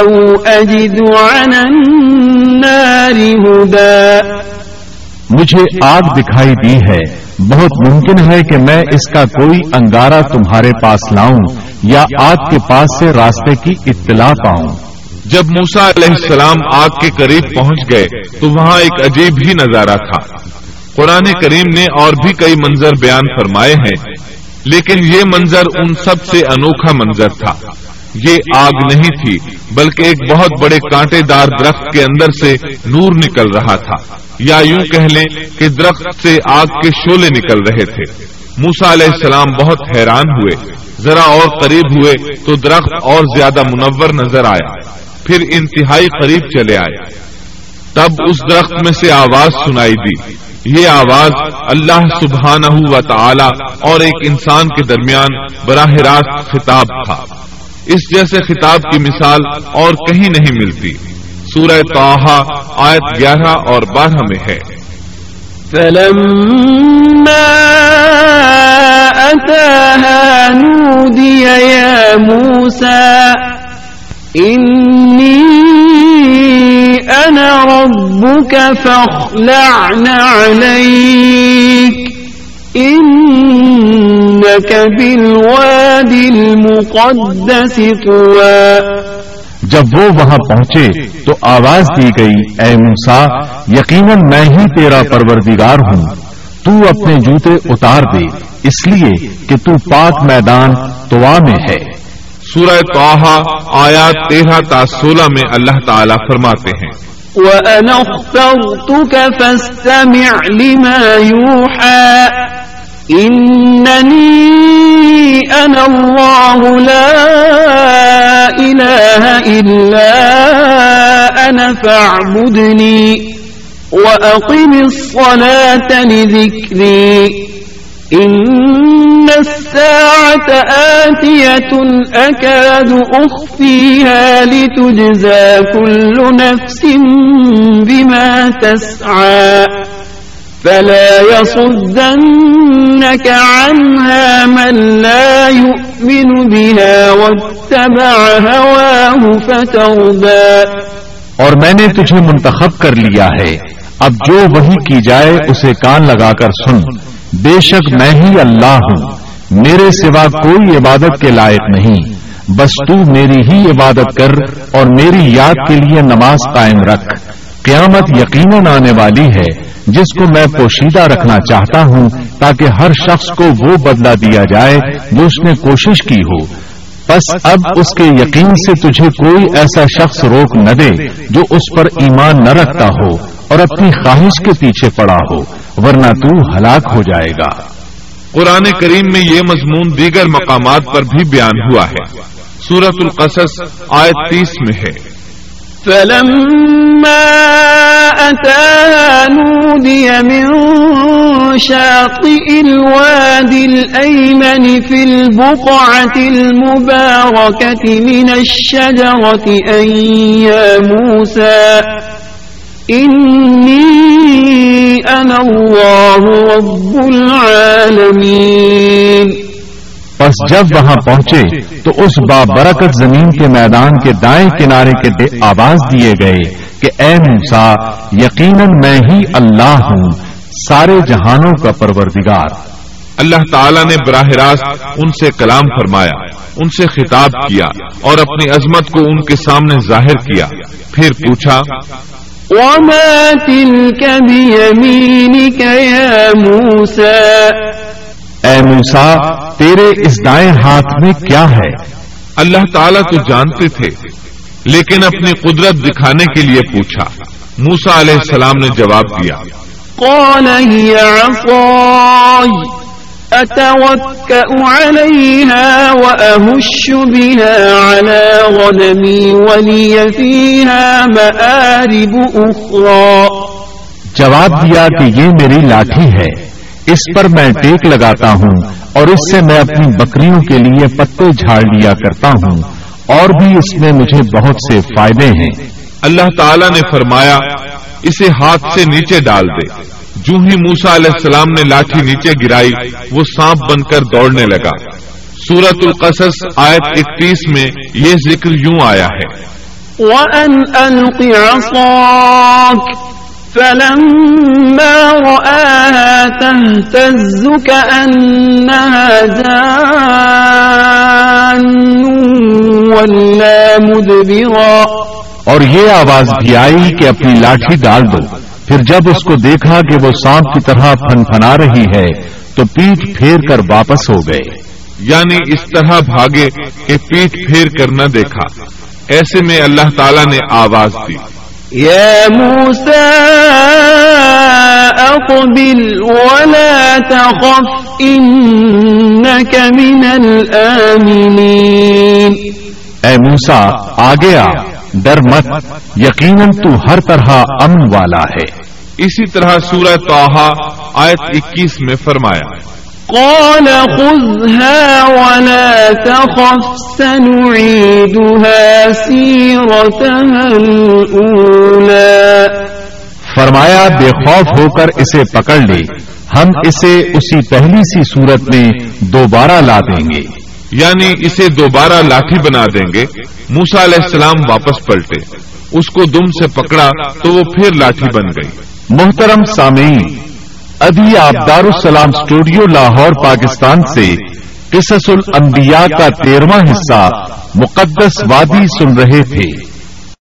او اجد عن النار ہدیٰ، مجھے آگ دکھائی دی ہے، بہت ممکن ہے کہ میں اس کا کوئی انگارہ تمہارے پاس لاؤں یا آگ کے پاس سے راستے کی اطلاع پاؤں۔ جب موسیٰ علیہ السلام آگ کے قریب پہنچ گئے تو وہاں ایک عجیب ہی نظارہ تھا۔ قرآن کریم نے اور بھی کئی منظر بیان فرمائے ہیں، لیکن یہ منظر ان سب سے انوکھا منظر تھا۔ یہ آگ نہیں تھی بلکہ ایک بہت بڑے کانٹے دار درخت کے اندر سے نور نکل رہا تھا، یا یوں کہہ لیں کہ درخت سے آگ کے شعلے نکل رہے تھے۔ موسیٰ علیہ السلام بہت حیران ہوئے، ذرا اور قریب ہوئے تو درخت اور زیادہ منور نظر آیا، پھر انتہائی قریب چلے آئے۔ تب اس درخت میں سے آواز سنائی دی، یہ آواز اللہ سبحانہ و تعالی اور ایک انسان کے درمیان براہ راست خطاب تھا۔ اس جیسے خطاب کی مثال اور کہیں نہیں ملتی۔ سورہ طٰہٰ آیت گیارہ اور بارہ میں ہے، فَلَمَّا أَتَاهَا نُودِيَ يَا مُوسَىٰ إِنِّي أَنَا رَبُّكَ فَاخْلَعْ عَلَيْكَ إِنَّكَ بِالْوَادِ الْمُقَدَّسِ طُوَىٰ۔ جب وہ وہاں پہنچے تو آواز دی گئی، اے موسیٰ، یقیناً میں ہی تیرا پروردگار ہوں، تو اپنے جوتے اتار دے اس لیے کہ تو پاک میدان طویٰ میں ہے۔ سورہ طٰہٰ آیات تیرہ تا سولہ میں اللہ تعالیٰ فرماتے ہیں، وَأَنَا اخْتَرْتُكَ فَاسْتَمِعْ لِمَا يُوحَىٰ اننی انا اللہ لا الہ الا انا فاعبدنی واقم الصلاة لذکری ان الساعة آتیة اکاد اخفیها لتجزا کل نفس بما تسعی فلا يصدنك عنها من لا يؤمن بها واتبع هواه فتردى، اور میں نے تجھے منتخب کر لیا ہے، اب جو وحی کی جائے اسے کان لگا کر سن، بے شک میں ہی اللہ ہوں، میرے سوا کوئی عبادت کے لائق نہیں، بس تو میری ہی عبادت کر اور میری یاد کے لیے نماز قائم رکھ، قیامت یقیناً آنے والی ہے جس کو میں پوشیدہ رکھنا چاہتا ہوں تاکہ ہر شخص کو وہ بدلہ دیا جائے جو اس نے کوشش کی ہو، بس اب اس کے یقین سے تجھے کوئی ایسا شخص روک نہ دے جو اس پر ایمان نہ رکھتا ہو اور اپنی خواہش کے پیچھے پڑا ہو، ورنہ تو ہلاک ہو جائے گا۔ قرآن کریم میں یہ مضمون دیگر مقامات پر بھی بیان ہوا ہے۔ سورۃ القصص آیت تیس میں ہے، فَلَمَّا أَتَاهَا نُودِيَ مِن شَاطِئِ الْوَادِ الْأَيْمَنِ فِي الْبُقْعَةِ الْمُبَارَكَةِ مِنَ الشَّجَرَةِ أَن يَا مُوسَىٰ إِنِّي أَنَا اللَّهُ رَبُّ الْعَالَمِينَ۔ بس جب وہاں پہنچے تو اس بابرکت زمین کے میدان کے دائیں کنارے کے آواز دیے گئے کہ اے موسیٰ، یقیناً میں ہی اللہ ہوں، سارے جہانوں کا پروردگار۔ اللہ تعالیٰ نے براہ راست ان سے کلام فرمایا، ان سے خطاب کیا اور اپنی عظمت کو ان کے سامنے ظاہر کیا، پھر پوچھا وَمَا تِلْكَ بِيَمِينِكَ يَا مُوسَى، اے موسیٰ تیرے اس دائیں ہاتھ میں کیا ہے؟ اللہ تعالیٰ تو جانتے تھے لیکن اپنی قدرت دکھانے کے لیے پوچھا۔ موسیٰ علیہ السلام نے جواب دیا قَالَ هِيَ عَصَايَ أتوكأ عليها وأهش بها على غنمي ولي فيها مآرب أخرى، جواب دیا کہ یہ میری لاٹھی ہے، اس پر میں ٹیک لگاتا ہوں اور اس سے میں اپنی بکریوں کے لیے پتے جھاڑ لیا کرتا ہوں، اور بھی اس میں مجھے بہت سے فائدے ہیں۔ اللہ تعالیٰ نے فرمایا اسے ہاتھ سے نیچے ڈال دے، جو ہی موسیٰ علیہ السلام نے لاٹھی نیچے گرائی وہ سانپ بن کر دوڑنے لگا۔ سورۃ القصص آیت اکتیس میں یہ ذکر یوں آیا ہے وَأَنْ أَلْقِ عَصَاكَ فَلَمَّا رَآهَا تَهْتَزُّ كَأَنَّهَا جَانٌّ وَلَا مُدْبِرًا، اور یہ آواز بھی آئی کہ اپنی لاٹھی ڈال دو، پھر جب اس کو دیکھا کہ وہ سانپ کی طرح پھن پھنا رہی ہے تو پیٹ پھیر کر واپس ہو گئے، یعنی اس طرح بھاگے کہ پیٹ پھیر کر نہ دیکھا۔ ایسے میں اللہ تعالیٰ نے آواز دی یا موسیٰ اقبل ولا تخف انک من الآمنین، اے موسیٰ آگے آ، ڈر مت، یقیناً تو ہر طرح امن والا ہے۔ اسی طرح سورہ طٰہٰ آیت اکیس میں فرمایا قَالَ خُذْهَا وَلَا تَخَفْ سَنُعِيدُهَا سِيرَتَهَا الْأُولَى، فرمایا بے خوف ہو کر اسے پکڑ لے، ہم اسے اسی پہلی سی صورت میں دوبارہ لا دیں گے، یعنی اسے دوبارہ لاٹھی بنا دیں گے۔ موسیٰ علیہ السلام واپس پلٹے، اس کو دم سے پکڑا تو وہ پھر لاٹھی بن گئی۔ محترم سامعین، ابھی آپ دارالسلام اسٹوڈیو لاہور پاکستان سے قصص الانبیاء کا تیرواں حصہ مقدس وادی سن رہے تھے۔